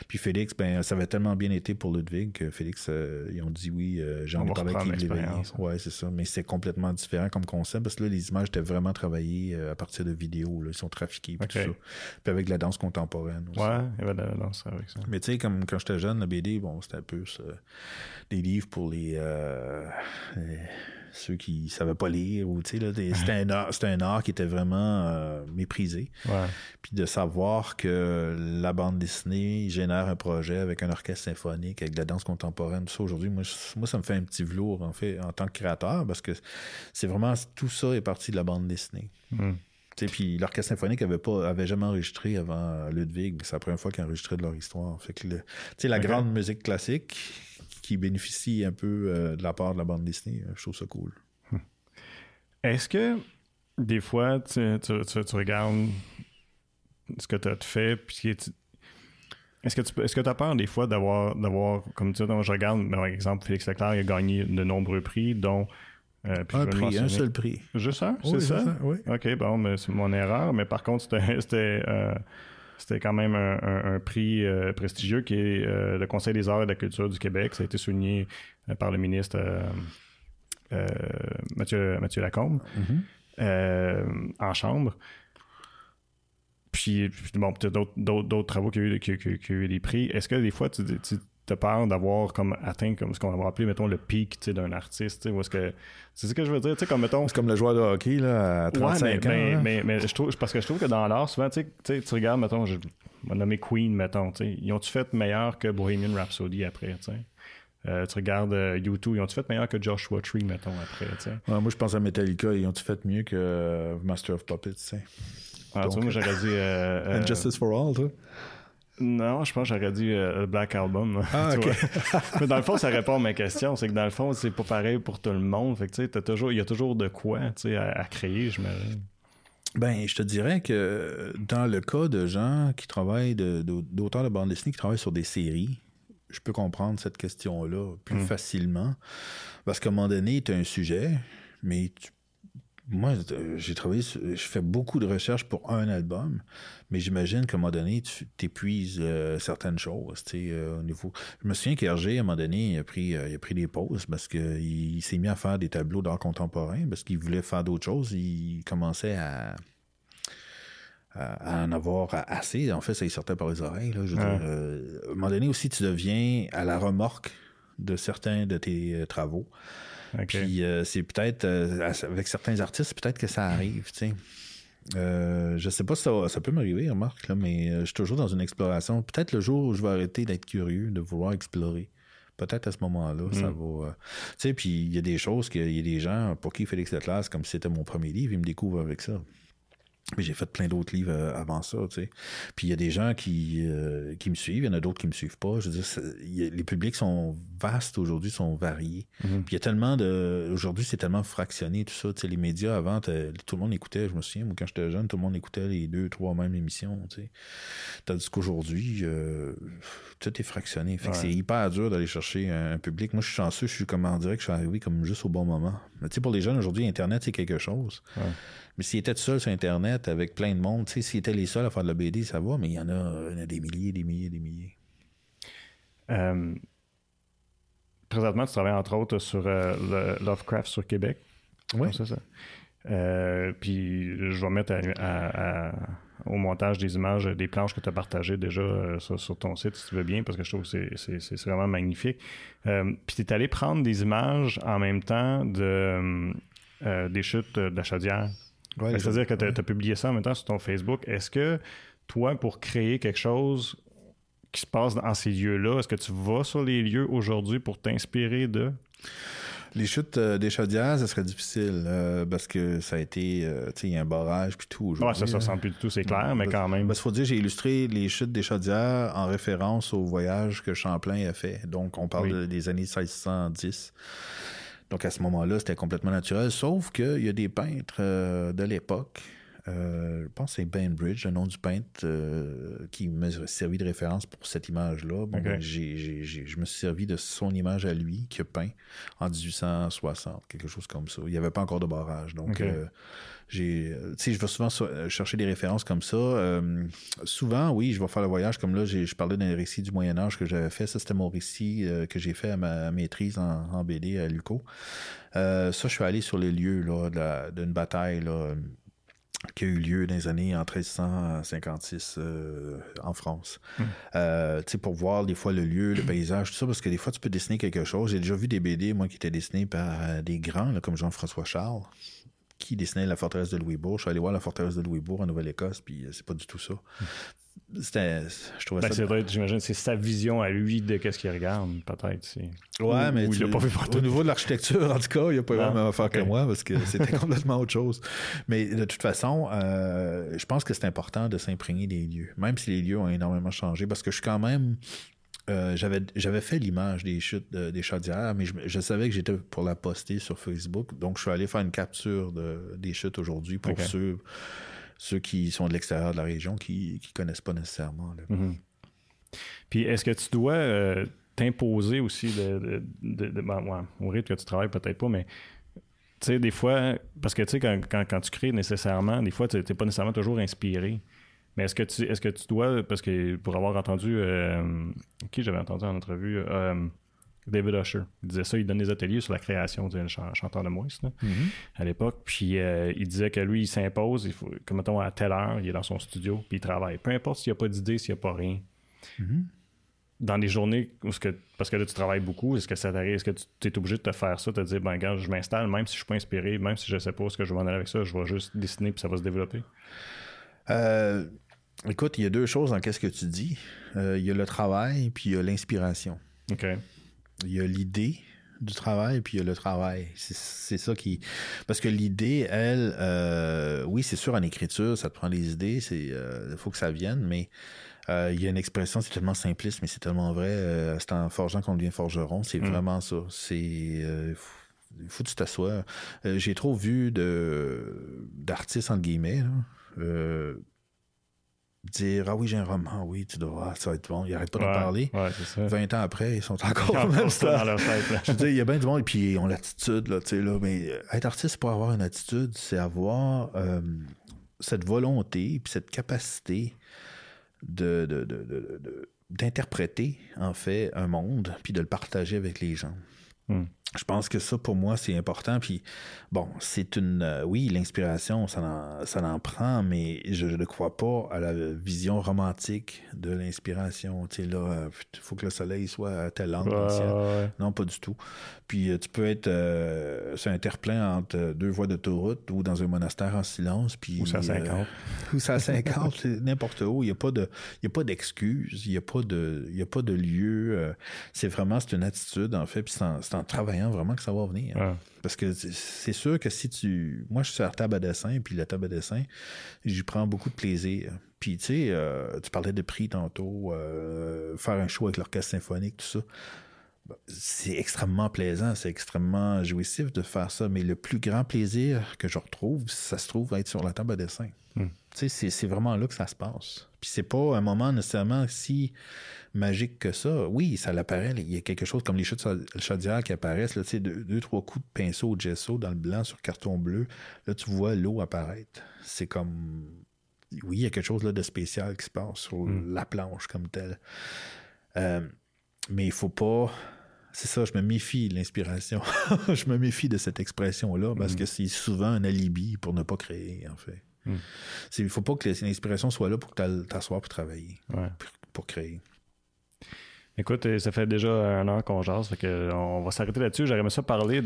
Puis Félix, ça avait tellement bien été pour Ludwig que Félix, ils ont dit oui, j'en ai parlé avec Yves Léveillé. Oui, c'est ça. Mais c'est complètement différent comme concept parce que là, les images étaient vraiment travaillées à partir de vidéos. Là. Ils sont trafiqués et tout ça. Puis avec la danse contemporaine aussi. Oui, il y avait de la danse avec ça. Mais tu sais, comme quand j'étais jeune, la BD, c'était un peu des livres pour les ceux qui ne savaient pas lire. Ou, là, c'était un art qui était vraiment méprisé. Ouais. Puis de savoir que la bande dessinée génère un projet avec un orchestre symphonique, avec de la danse contemporaine, tout ça, aujourd'hui, moi, ça me fait un petit velours, en fait, en tant que créateur, parce que c'est vraiment... Tout ça est parti de la bande dessinée. Mm. Puis l'orchestre symphonique avait jamais enregistré avant Ludwig. C'est la première fois qu'ils enregistraient de leur histoire. Fait que la grande musique classique qui bénéficie un peu de la part de la bande dessinée, je trouve ça cool. Est-ce que des fois tu regardes ce que tu as fait, puis est-ce que tu as peur des fois d'avoir comme tu dis, je regarde par exemple Félix Leclerc, il a gagné de nombreux prix, dont un seul prix. Juste un, oui, c'est ça? Un, oui. OK, bon, mais c'est mon erreur. Mais par contre, c'était quand même un prix prestigieux qui est le Conseil des arts et des cultures du Québec. Ça a été souligné par le ministre Mathieu Lacombe en chambre. Puis, bon, peut-être d'autres travaux qui ont eu des prix. Est-ce que des fois, tu as peur d'avoir comme atteint comme ce qu'on va appeler, mettons, le pic d'un artiste, où est-ce que... C'est ce que je veux dire, comme mettons... C'est comme le joueur de hockey, là, à 35 ans. Là. Mais je trouve que dans l'art, souvent, tu regardes, mettons, je vais nommer Queen, mettons, ils ont-tu fait meilleur que Bohemian Rhapsody après, tu sais? Tu regardes U2, ils ont-tu fait meilleur que Joshua Tree, mettons, après, tu sais? Ouais, moi, je pense à Metallica, ils ont-tu fait mieux que Master of Puppets, tu sais? Ah, donc, tu vois, moi, j'aurais dit... And Justice for All, tu sais? Non, je pense que j'aurais dit Black Album. Ah, okay. Mais dans le fond, ça répond à ma question. C'est que dans le fond, c'est pas pareil pour tout le monde. Fait que tu sais, il y a toujours de quoi à créer, j'imagine. Ben, je te dirais que dans le cas de gens qui travaillent, d'auteurs de bande dessinée qui travaillent sur des séries, je peux comprendre cette question-là plus facilement. Parce qu'à un moment donné, tu as un sujet, mais moi, je fais beaucoup de recherches pour un album, mais j'imagine qu'à un moment donné, tu t'épuises certaines choses, tu sais, au niveau... Je me souviens qu'Hergé, à un moment donné, il a pris des pauses parce qu'il s'est mis à faire des tableaux d'art contemporain, parce qu'il voulait faire d'autres choses. Il commençait à en avoir assez. En fait, ça lui sortait par les oreilles, là. Je veux dire, à un moment donné aussi, tu deviens à la remorque de certains de tes travaux. Okay. Puis c'est peut-être, avec certains artistes, peut-être que ça arrive, tu sais. Je sais pas si ça peut m'arriver, remarque, là, mais je suis toujours dans une exploration. Peut-être le jour où je vais arrêter d'être curieux, de vouloir explorer. Peut-être à ce moment-là, ça va... tu sais, puis il y a des choses, il y a des gens pour qui Félix Leclerc, c'est comme si c'était mon premier livre, ils me découvrent avec ça. Mais j'ai fait plein d'autres livres avant ça, tu sais. Puis il y a des gens qui me suivent, il y en a d'autres qui me suivent pas. Je veux dire, les publics sont vastes aujourd'hui, sont variés. Mm-hmm. Puis il y a tellement de... Aujourd'hui, c'est tellement fractionné, tout ça. Tu sais, les médias, avant, tout le monde écoutait, je me souviens, moi, quand j'étais jeune, tout le monde écoutait les 2, 3 mêmes émissions, tu sais. Tandis qu'aujourd'hui, tout est fractionné. Fait que c'est hyper dur d'aller chercher un public. Moi, je suis chanceux, je suis comme en direct, je suis arrivé comme juste au bon moment. Mais tu sais, pour les jeunes, aujourd'hui, Internet, c'est quelque chose. Ouais. Mais s'ils étaient seuls sur Internet avec plein de monde, tu sais, s'ils étaient les seuls à faire de la BD, ça va, mais il y en a des milliers, des milliers, des milliers. Présentement, tu travailles entre autres sur le Lovecraft sur Québec. Oui. C'est ça. Puis je vais mettre au montage des images, des planches que tu as partagées déjà sur ton site, si tu veux bien, parce que je trouve que c'est vraiment magnifique. Puis tu es allé prendre des images en même temps des chutes de la Chaudière. Ouais, c'est-à-dire que tu as publié ça en même temps sur ton Facebook. Est-ce que toi, pour créer quelque chose qui se passe dans ces lieux-là, est-ce que tu vas sur les lieux aujourd'hui pour t'inspirer de... Les chutes des Chaudières, ça serait difficile parce que ça a été... tu sais, il y a un barrage puis tout aujourd'hui. Ouais, ça ne se ressemble plus du tout, c'est clair, mais quand même. Parce qu'il faut dire, j'ai illustré les chutes des Chaudières en référence au voyage que Champlain a fait. Donc, on parle des années 1610. Donc, à ce moment-là, c'était complètement naturel, sauf qu'il y a des peintres de l'époque, je pense que c'est Bainbridge, le nom du peintre qui m'a servi de référence pour cette image-là. Bon, ben, je me suis servi de son image à lui, qui a peint en 1860, quelque chose comme ça. Il n'y avait pas encore de barrage, donc... je vais souvent chercher des références comme ça. Souvent, oui, je vais faire le voyage. Comme là, je parlais d'un récit du Moyen-Âge que j'avais fait. Ça, c'était mon récit que j'ai fait à ma maîtrise en BD à Luco. Ça, je suis allé sur les lieux là, d'une bataille là, qui a eu lieu dans les années en 1356 en France. Tu sais, pour voir des fois le lieu, le paysage, tout ça, parce que des fois, tu peux dessiner quelque chose. J'ai déjà vu des BD, moi, qui étaient dessinés par des grands, là, comme Jean-François Charles, qui dessinait la forteresse de Louisbourg. Je suis allé voir la forteresse de Louisbourg en Nouvelle-Écosse, puis c'est pas du tout ça. C'était, je trouvais ça... J'imagine c'est sa vision à lui de qu'est-ce qu'il regarde, peut-être. C'est... Ouais, mais il a pas vu au niveau de l'architecture, en tout cas, il a pas eu la même affaire que moi, parce que c'était complètement autre chose. Mais de toute façon, je pense que c'est important de s'imprégner des lieux, même si les lieux ont énormément changé, parce que je suis quand même... J'avais fait l'image des chutes des Chaudières, mais je savais que j'étais pour la poster sur Facebook. Donc, je suis allé faire une capture des chutes aujourd'hui pour ceux qui sont de l'extérieur de la région, qui connaissent pas nécessairement. Là. Mm-hmm. Puis, est-ce que tu dois t'imposer aussi au rythme que tu travailles peut-être pas, mais... Tu sais, des fois... Parce que, tu sais, quand tu crées nécessairement, des fois, tu n'es pas nécessairement toujours inspiré. Mais est-ce que tu dois, parce que pour avoir entendu, qui j'avais entendu en entrevue, David Usher, il disait ça, il donne des ateliers sur la création, un chanteur de Moïse, là, à l'époque, puis il disait que lui, il s'impose, il faut, comme mettons, à telle heure, il est dans son studio, puis il travaille. Peu importe s'il n'y a pas d'idée, s'il n'y a pas rien. Mm-hmm. Dans les journées, parce que là, tu travailles beaucoup, est-ce que ça t'arrive, est-ce que tu es obligé de te faire ça, de te dire, ben regarde, je m'installe, même si je ne suis pas inspiré, même si je ne sais pas où est-ce que je vais en aller avec ça, je vais juste dessiner, puis ça va se développer? Écoute, il y a deux choses dans qu'est-ce que tu dis. Il y a le travail, puis il y a l'inspiration. OK. Il y a l'idée du travail, puis il y a le travail. C'est ça qui... Parce que l'idée, elle... oui, c'est sûr, en écriture, ça te prend des idées, faut que ça vienne, mais il y a une expression, c'est tellement simpliste, mais c'est tellement vrai. C'est en forgeant qu'on devient forgeron. C'est vraiment ça. C'est... faut que tu t'assoies. J'ai trop vu d'artistes, entre guillemets, là, dire « Ah oui, j'ai un roman, oui, tu dois, ça va être bon. » Ils n'arrêtent pas de parler. Ouais, c'est ça. 20 ans après, ils sont encore au même stade. Dans leur tête, là. Je veux dire, il y a bien du monde, et puis ils ont l'attitude, là, tu sais, là, mais être artiste, pour avoir une attitude, c'est avoir cette volonté, puis cette capacité d'interpréter, en fait, un monde, puis de le partager avec les gens. Je pense que ça, pour moi, c'est important. Puis, bon, c'est une... oui, l'inspiration, ça en prend, mais je ne crois pas à la vision romantique de l'inspiration. Tu sais, là, il faut que le soleil soit à tel angle. Non, pas du tout. Puis, tu peux être sur un terre-plein entre deux voies d'autoroute ou dans un monastère en silence. Puis, ou ça à 50. Ou ça à 50, c'est n'importe où. Il n'y a pas d'excuses. Il n'y a pas de lieu. C'est une attitude, en fait. Puis, c'est en travaillant vraiment que ça va venir. Ah. Parce que c'est sûr que si tu... Moi, je suis à la table à dessin, puis la table à dessin, j'y prends beaucoup de plaisir. Puis, tu sais, tu parlais de prix tantôt, faire un show avec l'orchestre symphonique, tout ça. C'est extrêmement plaisant, c'est extrêmement jouissif de faire ça, mais le plus grand plaisir que je retrouve, ça se trouve à être sur la table à dessin. Tu sais, c'est vraiment là que ça se passe. Puis c'est pas un moment nécessairement si magique que ça. Oui, ça l'apparaît. Il y a quelque chose comme les chutes de la Chaudière qui apparaissent. Là, tu sais, deux, trois coups de pinceau au gesso dans le blanc sur carton bleu. Là, tu vois l'eau apparaître. C'est comme... Oui, il y a quelque chose là, de spécial qui se passe sur la planche comme telle. Mais il faut pas... C'est ça, je me méfie de l'inspiration. Je me méfie de cette expression-là parce que c'est souvent un alibi pour ne pas créer, en fait. Il ne faut pas que l'inspiration soit là pour que t'asseoir pour travailler, pour créer. Écoute, ça fait déjà 1 an qu'on jase, fait que on va s'arrêter là-dessus. J'aimerais ça parler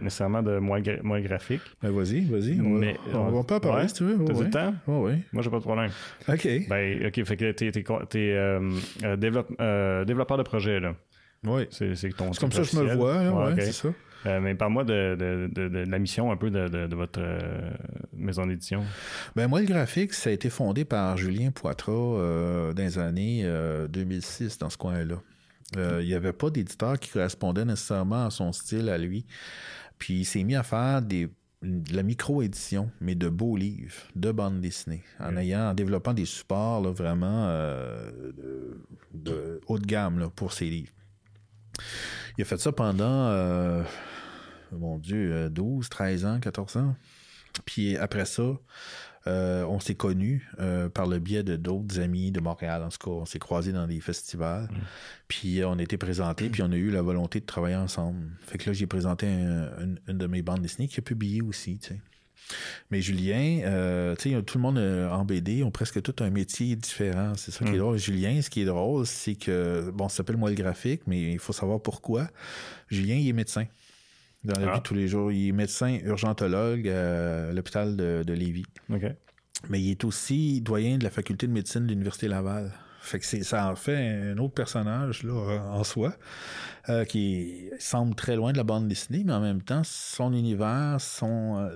nécessairement de moi graphique. Ben vas-y. Mais on peut en parler si tu veux. T'as du temps? Oui. Moi, j'ai pas de problème. OK. Ben, OK, fait que t'es développeur de projet, là. Oui. C'est ton comme ça que je me vois, là, okay. C'est ça. Mais parle-moi de la mission un peu de votre maison d'édition. Ben moi, le graphique, ça a été fondé par Julien Poitras dans les années 2006, dans ce coin-là. Il n'y avait pas d'éditeur qui correspondait nécessairement à son style, à lui. Puis il s'est mis à faire de la micro-édition, mais de beaux livres, de bandes dessinées, en développant des supports là, vraiment de haut de gamme là, pour ses livres. Il a fait ça pendant, 12, 13 ans, 14 ans. Puis après ça, on s'est connus par le biais de d'autres amis de Montréal. En tout cas, on s'est croisés dans des festivals. Puis on a été présentés, puis on a eu la volonté de travailler ensemble. Fait que là, j'ai présenté une de mes bandes dessinées qui a publié aussi, tu sais. Mais Julien, tu sais, tout le monde en BD ont presque tout un métier différent. C'est ça qui est drôle. Julien, ce qui est drôle, c'est que, bon, ça s'appelle moi le graphique, mais il faut savoir pourquoi. Julien, il est médecin. Dans la vie de tous les jours. Il est médecin urgentologue à l'hôpital de Lévis. OK. Mais il est aussi doyen de la faculté de médecine de l'Université Laval. Fait que ça en fait un autre personnage là en soi qui semble très loin de la bande dessinée, mais en même temps, son univers, son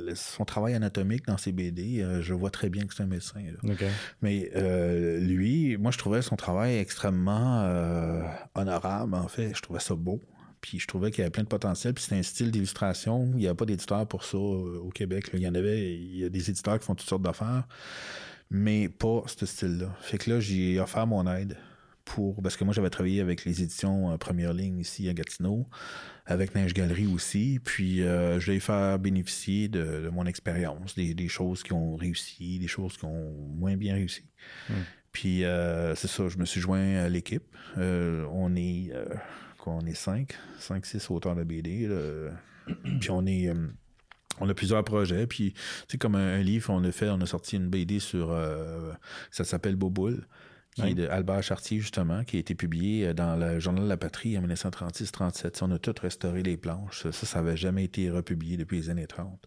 travail anatomique dans ses BD, je vois très bien que c'est un médecin. Là. Okay. Mais lui, moi, je trouvais son travail extrêmement honorable, en fait. Je trouvais ça beau. Puis je trouvais qu'il y avait plein de potentiel. Puis c'est un style d'illustration. Il n'y a pas d'éditeur pour ça au Québec. Là. Il y a des éditeurs qui font toutes sortes d'affaires, mais pas ce style-là. Fait que là, j'ai offert mon aide pour... Parce que moi, j'avais travaillé avec les éditions Première Ligne ici à Gatineau, avec Neige Galerie aussi. Puis je vais faire bénéficier de mon expérience, des choses qui ont réussi, des choses qui ont moins bien réussi. Mmh. Puis c'est ça, je me suis joint à l'équipe. On est 5-6 auteurs de BD. Puis on a plusieurs projets. Puis, tu sais, comme un livre, on a sorti une BD sur... ça s'appelle Boboule, qui est de Albert Chartier, justement, qui a été publié dans le Journal de la Patrie en 1936-37. On a tout restauré les planches. Ça n'avait jamais été republié depuis les années 30.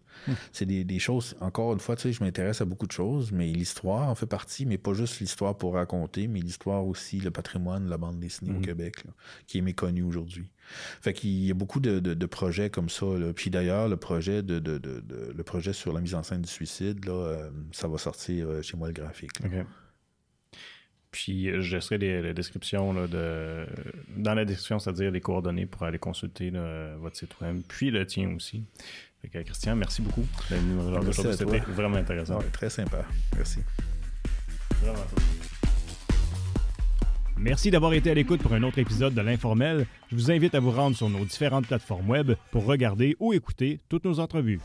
C'est des choses... Encore une fois, tu sais, je m'intéresse à beaucoup de choses, mais l'histoire en fait partie, mais pas juste l'histoire pour raconter, mais l'histoire aussi, le patrimoine, la bande dessinée au Québec, là, qui est méconnue aujourd'hui. Fait qu'il y a beaucoup de projets comme ça. Là. Puis d'ailleurs, le projet le projet sur la mise en scène du suicide, là, ça va sortir chez moi le graphique. Là. OK. Puis, je laisserai la description dans la description, c'est-à-dire les coordonnées pour aller consulter votre site web, puis le tien aussi. Fait que, Christian, merci beaucoup. C'était vraiment intéressant. Ouais, très sympa. Merci. Vraiment. Merci d'avoir été à l'écoute pour un autre épisode de l'Informel. Je vous invite à vous rendre sur nos différentes plateformes web pour regarder ou écouter toutes nos entrevues.